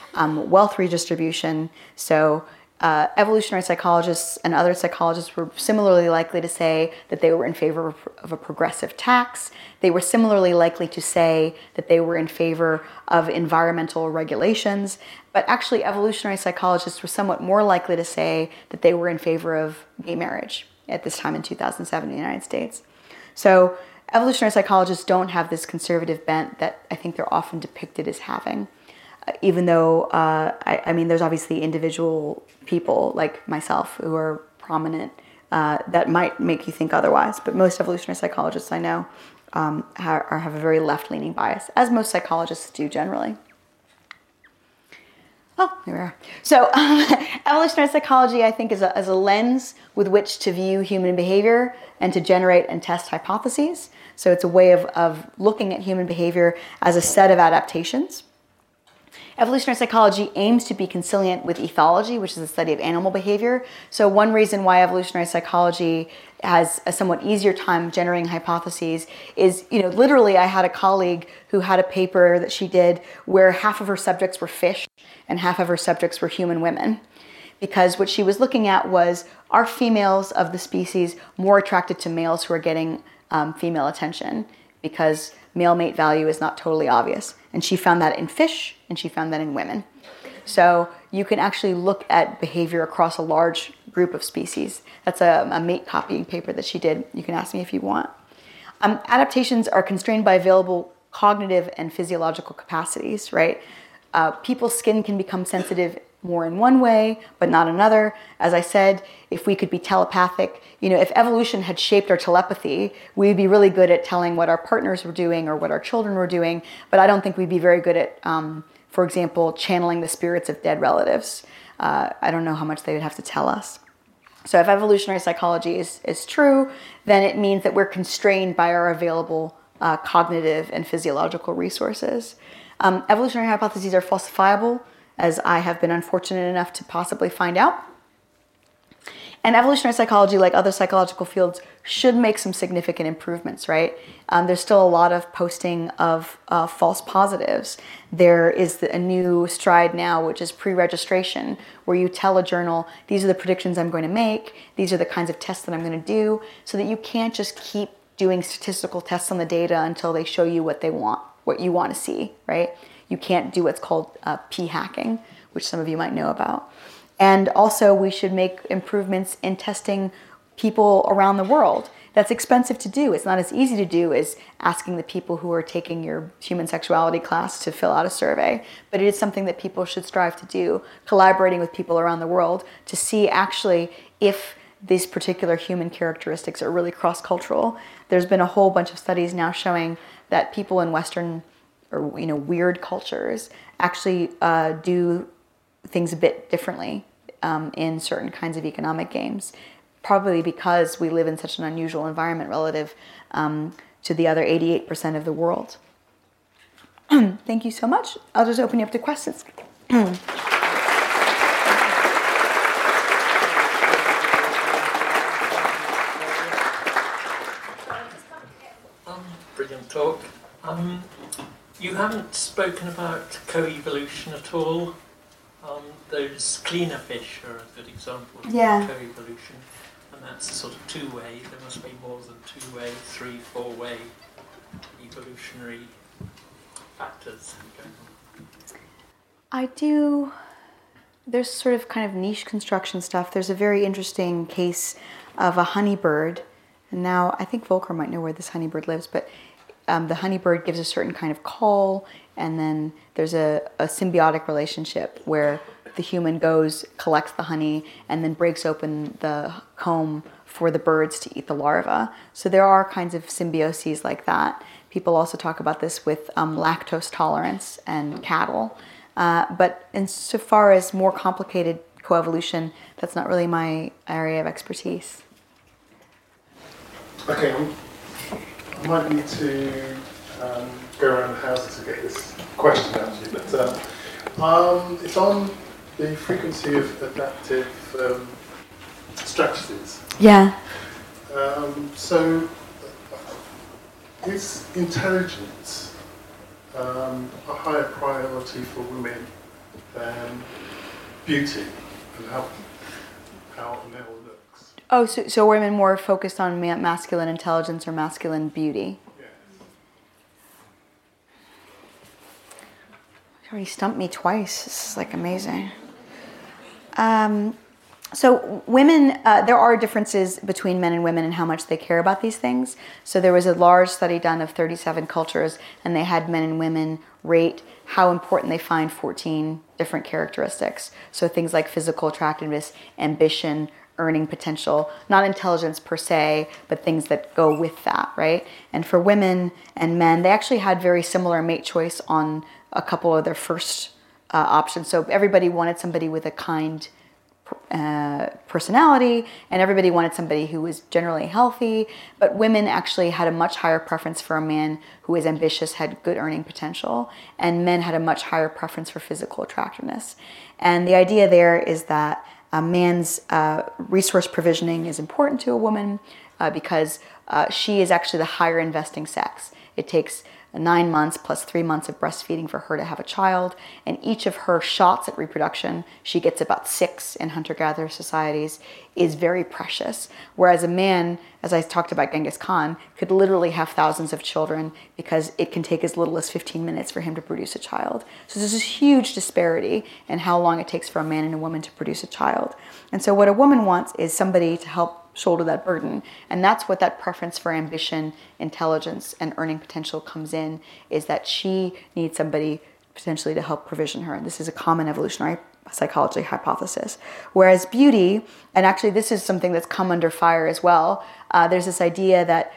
wealth redistribution. So evolutionary psychologists and other psychologists were similarly likely to say that they were in favor of a progressive tax. They were similarly likely to say that they were in favor of environmental regulations. But actually, evolutionary psychologists were somewhat more likely to say that they were in favor of gay marriage at this time in 2007 in the United States. So Evolutionary psychologists don't have this conservative bent that I think they're often depicted as having, even though, I mean, there's obviously individual people like myself who are prominent that might make you think otherwise, but most evolutionary psychologists I know have a very left-leaning bias, as most psychologists do generally. Oh, here we are. So evolutionary psychology, I think, is a lens with which to view human behavior and to generate and test hypotheses. So it's a way of looking at human behavior as a set of adaptations. Evolutionary psychology aims to be conciliant with ethology, which is the study of animal behavior. So one reason why evolutionary psychology has a somewhat easier time generating hypotheses is, you know, literally I had a colleague who had a paper that she did where half of her subjects were fish and half of her subjects were human women, because what she was looking at was, are females of the species more attracted to males who are getting female attention, because male mate value is not totally obvious. And she found that in fish and she found that in women. So you can actually look at behavior across a large group of species. That's a mate copying paper that she did. You can ask me if you want. Adaptations are constrained by available cognitive and physiological capacities, right? People's skin can become sensitive more in one way, but not another. As I said, if we could be telepathic, you know, if evolution had shaped our telepathy, we'd be really good at telling what our partners were doing or what our children were doing, but I don't think we'd be very good at, for example, channeling the spirits of dead relatives. I don't know how much they would have to tell us. So if evolutionary psychology is true, then it means that we're constrained by our available cognitive and physiological resources. Evolutionary hypotheses are falsifiable, as I have been unfortunate enough to possibly find out. And evolutionary psychology, like other psychological fields, should make some significant improvements, right? There's still a lot of posting of false positives. There is a new stride now, which is pre-registration, where you tell a journal, these are the predictions I'm going to make, these are the kinds of tests that I'm going to do, so that you can't just keep doing statistical tests on the data until they show you what they want, what you want to see, right? You can't do what's called p-hacking, which some of you might know about. And also we should make improvements in testing people around the world. That's expensive to do. It's not as easy to do as asking the people who are taking your human sexuality class to fill out a survey, but it is something that people should strive to do, collaborating with people around the world to see actually if these particular human characteristics are really cross-cultural. There's been a whole bunch of studies now showing that people in Western or, you know, weird cultures actually do things a bit differently in certain kinds of economic games, probably because we live in such an unusual environment relative to the other 88% of the world. Thank you so much. I'll just open you up to questions. Brilliant talk. You haven't spoken about co-evolution at all. Those cleaner fish are a good example of co-evolution, and that's a sort of two-way. There must be more than two-way, three, four-way evolutionary factors going on. There's sort of kind of niche construction stuff. There's a very interesting case of a honeybird, and now I think Volker might know where this honeybird lives, but the honeybird gives a certain kind of call, and then there's a symbiotic relationship where the human goes, collects the honey, and then breaks open the comb for the birds to eat the larva. So there are kinds of symbioses like that. People also talk about this with lactose tolerance and cattle. But insofar as more complicated coevolution, that's not really my area of expertise. Okay. I might need to go around the houses to get this question out to you, but it's on the frequency of adaptive strategies. Yeah. So, is intelligence a higher priority for women than beauty and how male looks? Oh, so women more focused on masculine intelligence or masculine beauty? She already stumped me twice. This is like amazing. So women, there are differences between men and women in how much they care about these things. So there was a large study done of 37 cultures, and they had men and women rate how important they find 14 different characteristics. So things like physical attractiveness, ambition, earning potential, not intelligence per se, but things that go with that, right? And for women and men, they actually had very similar mate choice on a couple of their first options. So everybody wanted somebody with a kind personality, and everybody wanted somebody who was generally healthy, but women actually had a much higher preference for a man who was ambitious, had good earning potential, and men had a much higher preference for physical attractiveness. And the idea there is that a man's resource provisioning is important to a woman because she is actually the higher investing sex. It takes 9 months plus 3 months of breastfeeding for her to have a child, and each of her shots at reproduction, she gets about 6 in hunter-gatherer societies, is very precious. Whereas a man, as I talked about Genghis Khan, could literally have thousands of children because it can take as little as 15 minutes for him to produce a child. So there's this huge disparity in how long it takes for a man and a woman to produce a child. And so what a woman wants is somebody to help shoulder that burden, and that's what that preference for ambition, intelligence, and earning potential comes in, is that she needs somebody potentially to help provision her. And this is a common evolutionary psychology hypothesis. Whereas beauty, and actually this is something that's come under fire as well, there's this idea that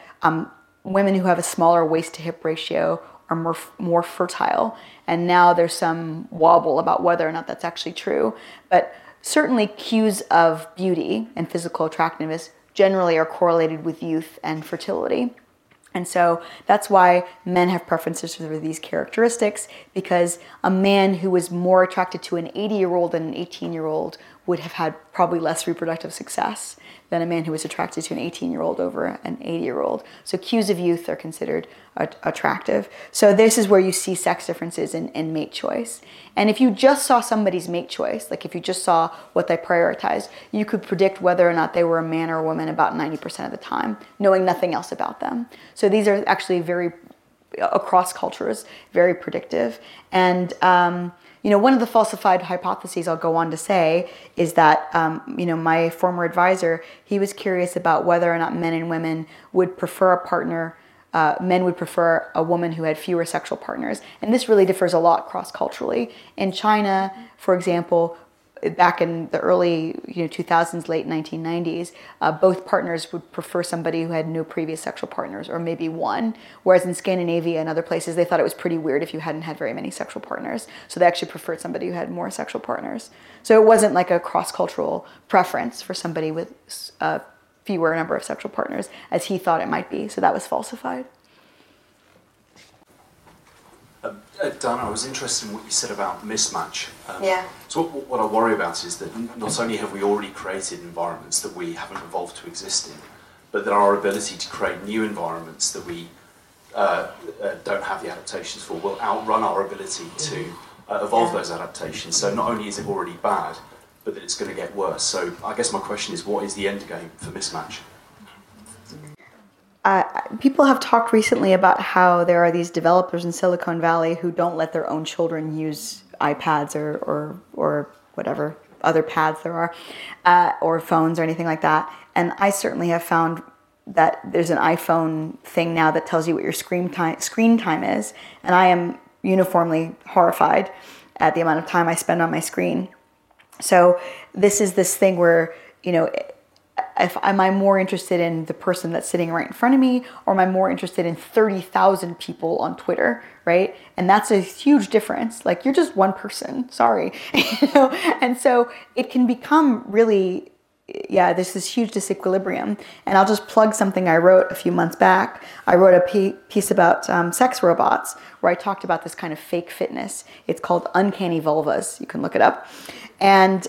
women who have a smaller waist to hip ratio are more fertile, and now there's some wobble about whether or not that's actually true. But certainly cues of beauty and physical attractiveness generally are correlated with youth and fertility. And so that's why men have preferences for these characteristics, because a man who was more attracted to an 80-year-old than an 18-year-old would have had probably less reproductive success than a man who was attracted to an 18-year-old over an 80-year-old. So cues of youth are considered attractive. So this is where you see sex differences in mate choice. And if you just saw somebody's mate choice, like if you just saw what they prioritized, you could predict whether or not they were a man or a woman about 90% of the time, knowing nothing else about them. So these are actually very, across cultures, very predictive. And one of the falsified hypotheses I'll go on to say is that, my former advisor, he was curious about whether or not men and women would prefer a partner, men would prefer a woman who had fewer sexual partners. And this really differs a lot cross-culturally. In China, for example, back in the early 2000s, late 1990s, both partners would prefer somebody who had no previous sexual partners, or maybe one, whereas in Scandinavia and other places, they thought it was pretty weird if you hadn't had very many sexual partners. So they actually preferred somebody who had more sexual partners. So it wasn't like a cross-cultural preference for somebody with a fewer number of sexual partners, as he thought it might be. So that was falsified. Diana, I was interested in what you said about the mismatch. So what I worry about is that not only have we already created environments that we haven't evolved to exist in, but that our ability to create new environments that we don't have the adaptations for will outrun our ability to evolve those adaptations. So not only is it already bad, but that it's going to get worse. So I guess my question is, what is the end game for mismatch? People have talked recently about how there are these developers in Silicon Valley who don't let their own children use iPads or whatever other pads there are, or phones or anything like that. And I certainly have found that there's an iPhone thing now that tells you what your screen time is, and I am uniformly horrified at the amount of time I spend on my screen. So this is this thing where, if am I more interested in the person that's sitting right in front of me, or am I more interested in 30,000 people on Twitter, right? And that's a huge difference. Like, you're just one person, sorry. And so it can become really, there's this huge disequilibrium. And I'll just plug something I wrote a few months back. I wrote a piece about sex robots, where I talked about this kind of fake fitness. It's called Uncanny Vulvas. You can look it up. And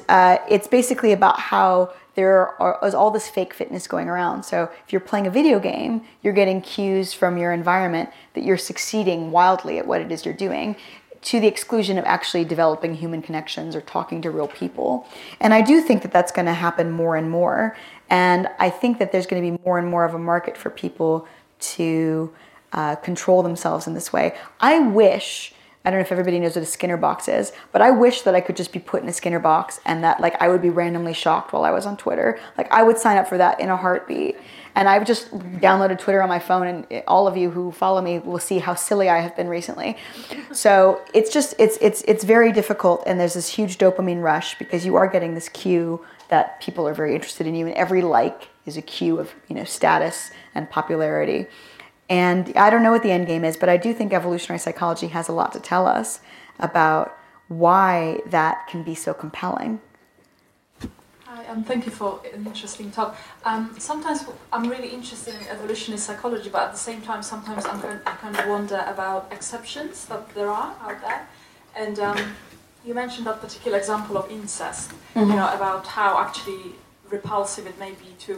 it's basically about how there's all this fake fitness going around. So if you're playing a video game, you're getting cues from your environment that you're succeeding wildly at what it is you're doing, to the exclusion of actually developing human connections or talking to real people. And I do think that that's going to happen more and more. And I think that there's going to be more and more of a market for people to control themselves in this way. I wish I don't know if everybody knows what a Skinner box is, but I wish that I could just be put in a Skinner box and that like I would be randomly shocked while I was on Twitter. Like I would sign up for that in a heartbeat. And I've just downloaded Twitter on my phone, and all of you who follow me will see how silly I have been recently. So it's just, it's very difficult, and there's this huge dopamine rush because you are getting this cue that people are very interested in you, and every like is a cue of, you know, status and popularity. And I don't know what the end game is, but I do think evolutionary psychology has a lot to tell us about why that can be so compelling. Hi, and thank you for an interesting talk. Sometimes I'm really interested in evolutionary psychology, but at the same time, sometimes I kind of wonder about exceptions that there are out there. And you mentioned that particular example of incest, mm-hmm. you know, about how actually repulsive it may be to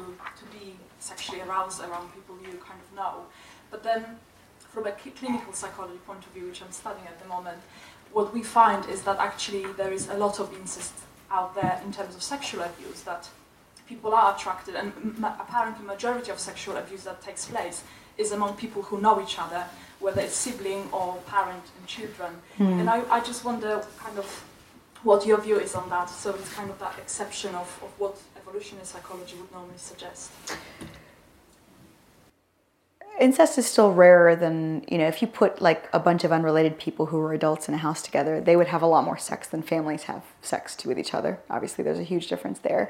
be sexually aroused around people you kind of know. But then, from a clinical psychology point of view, which I'm studying at the moment, what we find is that actually there is a lot of incest out there in terms of sexual abuse, that people are attracted, and apparently majority of sexual abuse that takes place is among people who know each other, whether it's sibling or parent and children. Mm. And I just wonder kind of what your view is on that. So it's kind of that exception of what evolutionary psychology would normally suggest. Incest is still rarer than, you know, if you put like a bunch of unrelated people who were adults in a house together, they would have a lot more sex than families have sex with each other. Obviously, there's a huge difference there.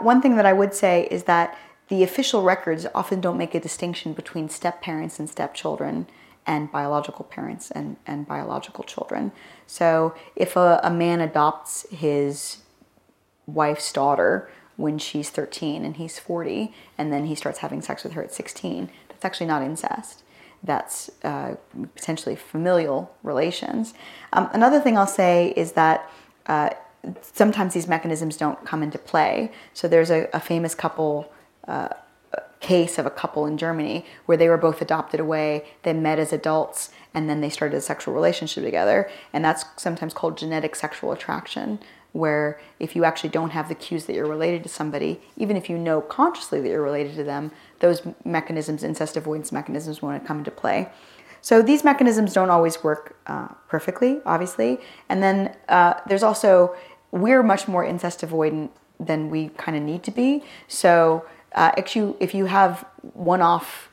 One thing that I would say is that the official records often don't make a distinction between step-parents and stepchildren and biological parents and biological children. So if a man adopts his wife's daughter when she's 13 and he's 40, and then he starts having sex with her at 16, it's actually not incest. That's potentially familial relations. Another thing I'll say is that sometimes these mechanisms don't come into play. So there's a famous couple case of a couple in Germany where they were both adopted away, they met as adults, and then they started a sexual relationship together. And that's sometimes called genetic sexual attraction, where if you actually don't have the cues that you're related to somebody, even if you know consciously that you're related to them, those mechanisms, incest avoidance mechanisms, want to come into play. So these mechanisms don't always work perfectly, obviously. And then there's also, we're much more incest avoidant than we kind of need to be. So if you have one-off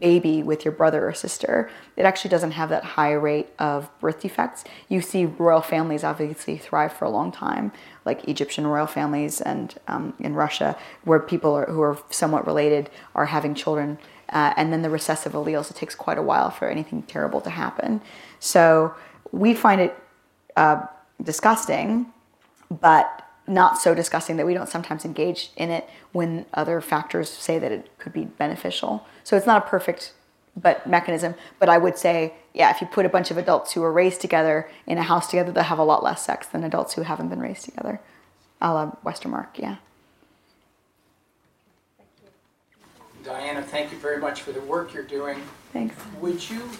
baby with your brother or sister, it actually doesn't have that high rate of birth defects. You see royal families obviously thrive for a long time, like Egyptian royal families and in Russia, where people who are somewhat related are having children. And then the recessive alleles, it takes quite a while for anything terrible to happen. So we find it disgusting, but not so disgusting that we don't sometimes engage in it when other factors say that it could be beneficial. So it's not a perfect mechanism, but I would say, yeah, if you put a bunch of adults who are raised together in a house together, they'll have a lot less sex than adults who haven't been raised together, a la Westermarck, yeah. Thank you. Diana, thank you very much for the work you're doing. Thanks. Would you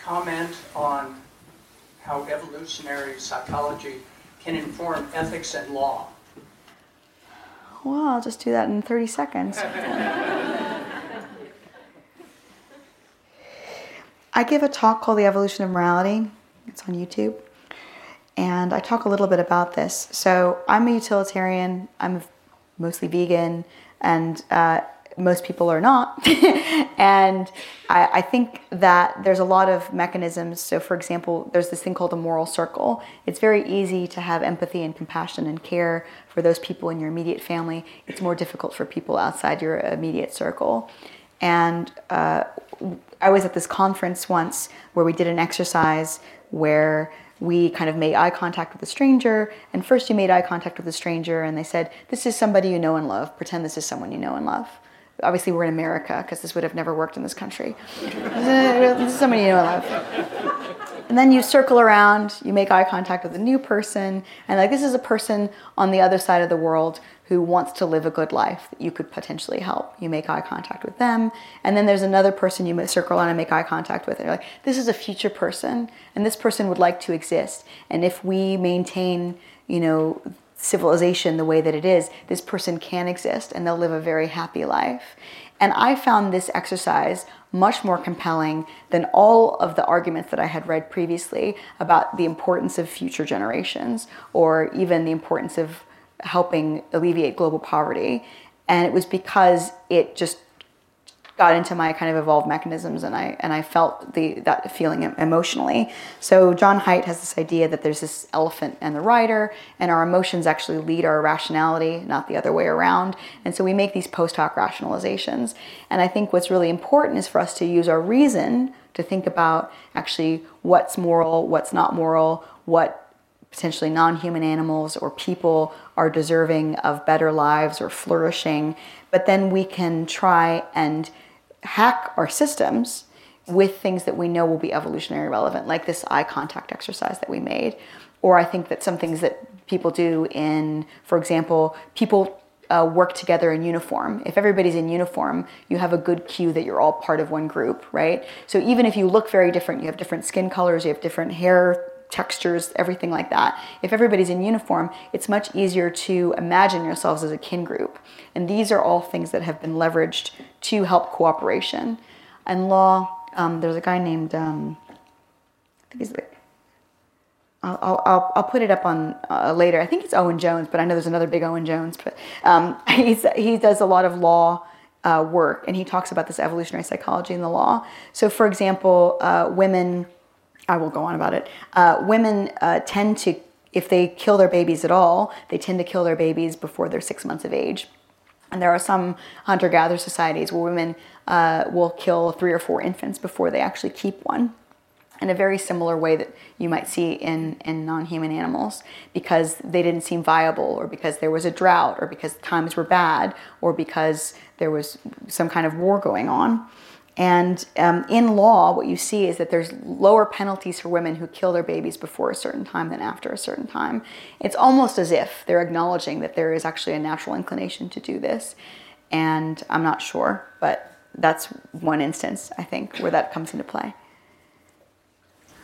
comment on how evolutionary psychology can inform ethics and law? Well, I'll just do that in 30 seconds. I give a talk called The Evolution of Morality. It's on YouTube. And I talk a little bit about this. So I'm a utilitarian. I'm mostly vegan. And most people are not. And I think that there's a lot of mechanisms. So for example, there's this thing called the moral circle. It's very easy to have empathy and compassion and care for those people in your immediate family. It's more difficult for people outside your immediate circle. And I was at this conference once where we did an exercise where we kind of made eye contact with a stranger, and first you made eye contact with a stranger and they said, this is somebody you know and love, pretend this is someone you know and love. Obviously, we're in America, because this would have never worked in this country. This is somebody you know and love. And then you circle around, you make eye contact with a new person, and like, this is a person on the other side of the world who wants to live a good life that you could potentially help. You make eye contact with them, and then there's another person you circle on and make eye contact with, and you're like, this is a future person, and this person would like to exist, and if we maintain, you know, civilization the way that it is, this person can exist and they'll live a very happy life. And I found this exercise much more compelling than all of the arguments that I had read previously about the importance of future generations or even the importance of helping alleviate global poverty. And it was because it just got into my kind of evolved mechanisms, and I felt that feeling emotionally. So John Haidt has this idea that there's this elephant and the rider, and our emotions actually lead our rationality, not the other way around. And so we make these post hoc rationalizations. And I think what's really important is for us to use our reason to think about actually what's moral, what's not moral, what potentially non-human animals or people are deserving of better lives or flourishing. But then we can try and hack our systems with things that we know will be evolutionary relevant, like this eye contact exercise that we made. Or I think that some things that people do in, for example, people work together in uniform. If everybody's in uniform, you have a good cue that you're all part of one group, right? So even if you look very different, you have different skin colors, you have different hair textures, everything like that. If everybody's in uniform, it's much easier to imagine yourselves as a kin group. And these are all things that have been leveraged to help cooperation. And law, there's a guy named, I think he's like, I'll put it up on later. I think it's Owen Jones, but I know there's another big Owen Jones. But he does a lot of law work, and he talks about this evolutionary psychology in the law. So for example, women, I will go on about it. Women tend to, if they kill their babies at all, they tend to kill their babies before they're 6 months of age. And there are some hunter-gatherer societies where women will kill 3 or 4 infants before they actually keep one, in a very similar way that you might see in non-human animals, because they didn't seem viable, or because there was a drought, or because times were bad, or because there was some kind of war going on. And in law, what you see is that there's lower penalties for women who kill their babies before a certain time than after a certain time. It's almost as if they're acknowledging that there is actually a natural inclination to do this. And I'm not sure, but that's one instance, I think, where that comes into play.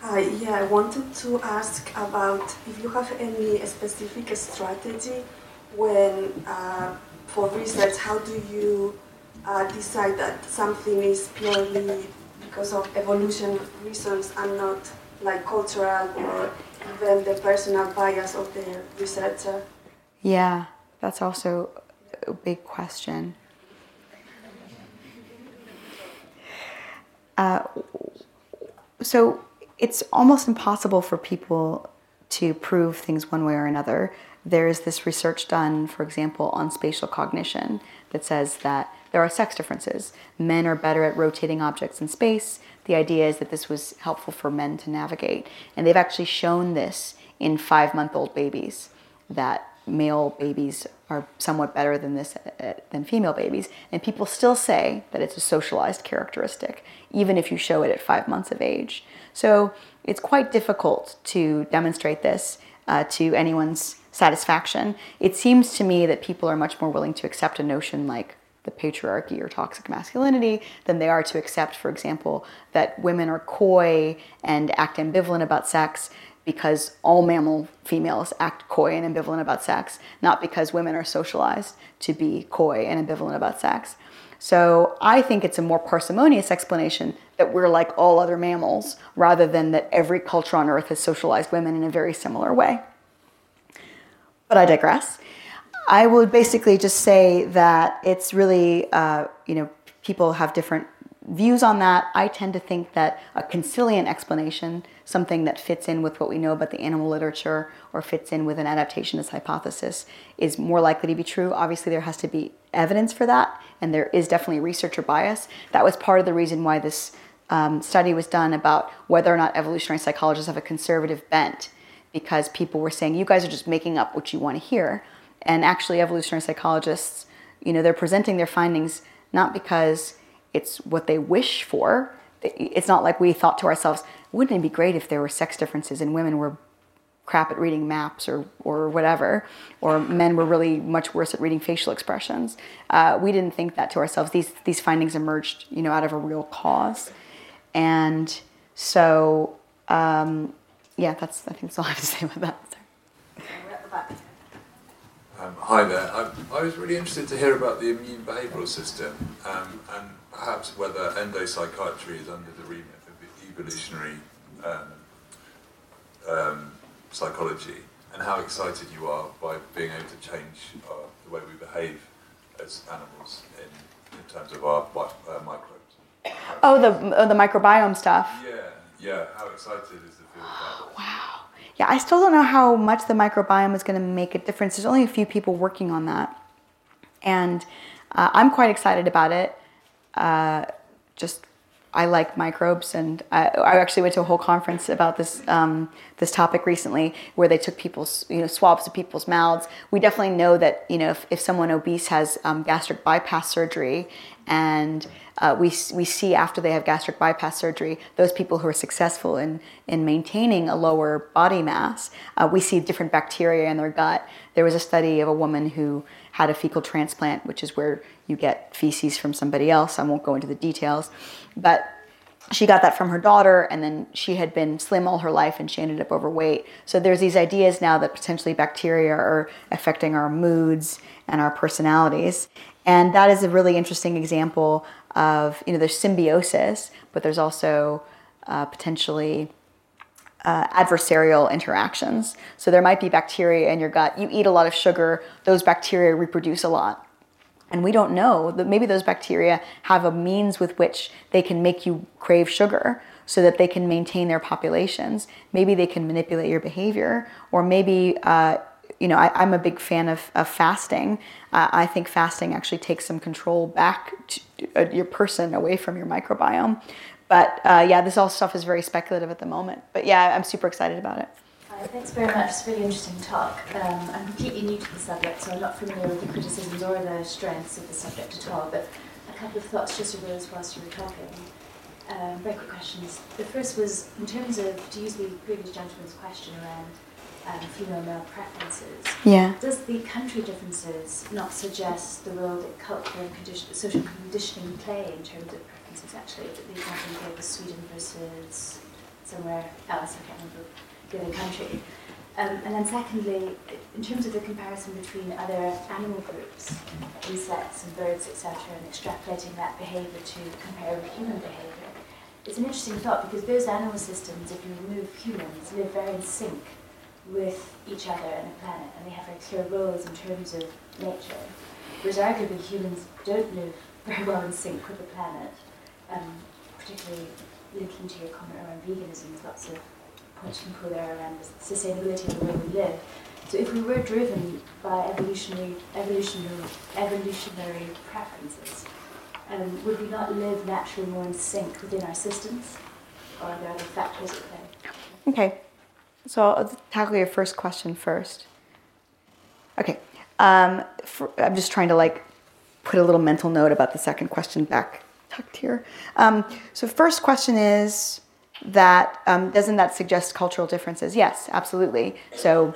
I wanted to ask about if you have any specific strategy when, for research, how do you decide that something is purely because of evolution reasons and not like cultural or even the personal bias of the researcher? Yeah, that's also a big question. So it's almost impossible for people to prove things one way or another. There is this research done, for example, on spatial cognition that says that there are sex differences. Men are better at rotating objects in space. The idea is that this was helpful for men to navigate. And they've actually shown this in 5-month-old babies, that male babies are somewhat better than this than female babies. And people still say that it's a socialized characteristic, even if you show it at 5 months of age. So it's quite difficult to demonstrate this to anyone's satisfaction. It seems to me that people are much more willing to accept a notion like the patriarchy or toxic masculinity than they are to accept, for example, that women are coy and act ambivalent about sex, because all mammal females act coy and ambivalent about sex, not because women are socialized to be coy and ambivalent about sex. So I think it's a more parsimonious explanation that we're like all other mammals, rather than that every culture on Earth has socialized women in a very similar way. But I digress. I would basically just say that it's really, people have different views on that. I tend to think that a conciliant explanation, something that fits in with what we know about the animal literature or fits in with an adaptationist hypothesis, is more likely to be true. Obviously, there has to be evidence for that, and there is definitely researcher bias. That was part of the reason why this study was done about whether or not evolutionary psychologists have a conservative bent, because people were saying, you guys are just making up what you want to hear. And actually, evolutionary psychologists, they're presenting their findings not because it's what they wish for. It's not like we thought to ourselves, wouldn't it be great if there were sex differences and women were crap at reading maps or whatever, or men were really much worse at reading facial expressions. We didn't think that to ourselves. These findings emerged, out of a real cause. And so, I think that's all I have to say about that. Sorry. Hi there. I was really interested to hear about the immune behavioural system and perhaps whether endopsychiatry is under the remit of the evolutionary psychology, and how excited you are by being able to change the way we behave as animals in terms of our microbes. Oh, the microbiome stuff. Yeah. How excited is the field about that? Wow. Yeah, I still don't know how much the microbiome is going to make a difference. There's only a few people working on that. And I'm quite excited about it. I like microbes, and I actually went to a whole conference about this this topic recently, where they took people's swabs of people's mouths. We definitely know that if someone obese has gastric bypass surgery, and we see after they have gastric bypass surgery, those people who are successful in maintaining a lower body mass, we see different bacteria in their gut. There was a study of a woman who had a fecal transplant, which is where you get feces from somebody else. I won't go into the details, but she got that from her daughter, and then she had been slim all her life and she ended up overweight. So there's these ideas now that potentially bacteria are affecting our moods and our personalities. And that is a really interesting example of, there's symbiosis, but there's also potentially adversarial interactions. So there might be bacteria in your gut. You eat a lot of sugar, those bacteria reproduce a lot. And we don't know that maybe those bacteria have a means with which they can make you crave sugar so that they can maintain their populations. Maybe they can manipulate your behavior, or maybe, I'm a big fan of fasting. I think fasting actually takes some control back to your person, away from your microbiome. But this all stuff is very speculative at the moment. But yeah, I'm super excited about it. Thanks very much. It's a really interesting talk. I'm completely new to the subject, so I'm not familiar with the criticisms or the strengths of the subject at all, but a couple of thoughts just arose whilst you were talking. Very quick questions. The first was, in terms of, to use the previous gentleman's question around female-male preferences, does the country differences not suggest the role that culture and social conditioning play in terms of preferences, actually? That the example you gave was Sweden versus somewhere else, I can't remember. Given country. And then secondly, in terms of the comparison between other animal groups, insects and birds, etc., and extrapolating that behaviour to compare with human behaviour, it's an interesting thought, because those animal systems, if you remove humans, live very in sync with each other and the planet, and they have very clear roles in terms of nature, whereas arguably humans don't live very well in sync with the planet, particularly linking to your comment around veganism, there's lots of punch and pull there around the sustainability of the way we live. So if we were driven by evolutionary preferences, would we not live naturally more in sync within our systems? Or are there other factors at play? Okay, so I'll tackle your first question first. Okay, I'm just trying to put a little mental note about the second question back tucked here. So first question is, that doesn't that suggest cultural differences? Yes, absolutely. So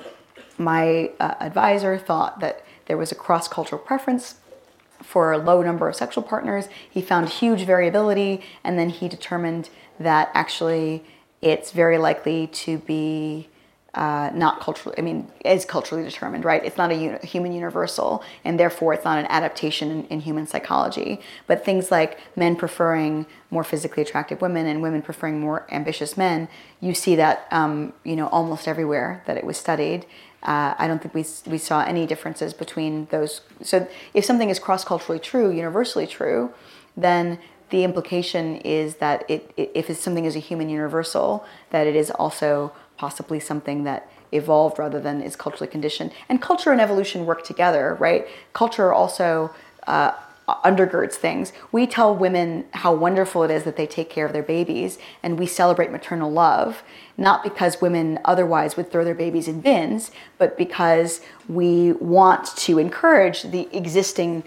my advisor thought that there was a cross-cultural preference for a low number of sexual partners. He found huge variability, and then he determined that actually it's very likely to be is culturally determined, right? It's not a human universal, and therefore it's not an adaptation in human psychology. But things like men preferring more physically attractive women and women preferring more ambitious men, you see that, almost everywhere that it was studied. I don't think we saw any differences between those. So if something is cross-culturally true, universally true, then the implication is that if something is a human universal, that it is also possibly something that evolved rather than is culturally conditioned. And culture and evolution work together, right? Culture also undergirds things. We tell women how wonderful it is that they take care of their babies, and we celebrate maternal love, not because women otherwise would throw their babies in bins, but because we want to encourage the existing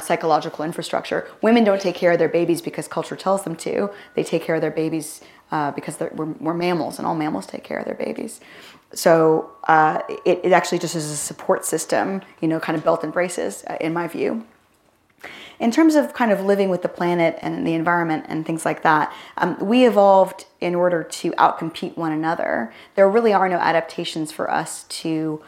psychological infrastructure. Women don't take care of their babies because culture tells them to. They take care of their babies because we're mammals, and all mammals take care of their babies. So it actually just is a support system, kind of belt and braces, in my view. In terms of kind of living with the planet and the environment and things like that, we evolved in order to outcompete one another. There really are no adaptations for us to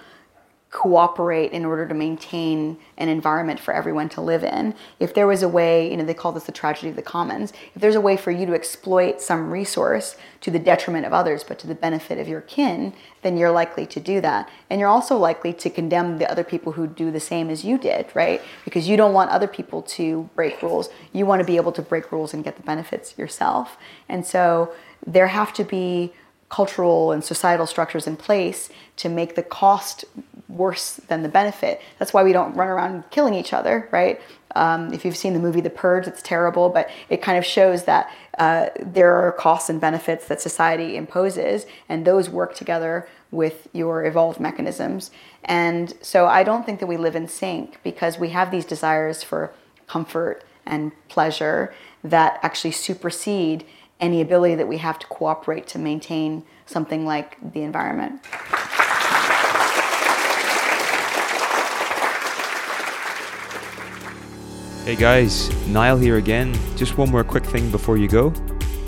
cooperate in order to maintain an environment for everyone to live in. If there was a way, they call this the tragedy of the commons, if there's a way for you to exploit some resource to the detriment of others but to the benefit of your kin, then you're likely to do that. And you're also likely to condemn the other people who do the same as you did, right? Because you don't want other people to break rules. You want to be able to break rules and get the benefits yourself. And so there have to be cultural and societal structures in place to make the cost worse than the benefit. That's why we don't run around killing each other, right? If you've seen the movie The Purge, it's terrible, but it kind of shows that there are costs and benefits that society imposes, and those work together with your evolved mechanisms. And so I don't think that we live in sync, because we have these desires for comfort and pleasure that actually supersede any ability that we have to cooperate to maintain something like the environment. Hey guys, Niall here again. Just one more quick thing before you go.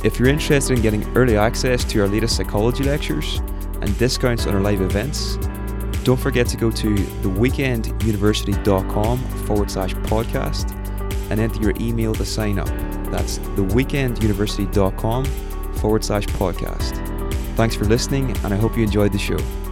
If you're interested in getting early access to our latest psychology lectures and discounts on our live events, don't forget to go to theweekenduniversity.com/podcast and enter your email to sign up. That's theweekenduniversity.com/podcast. Thanks for listening, and I hope you enjoyed the show.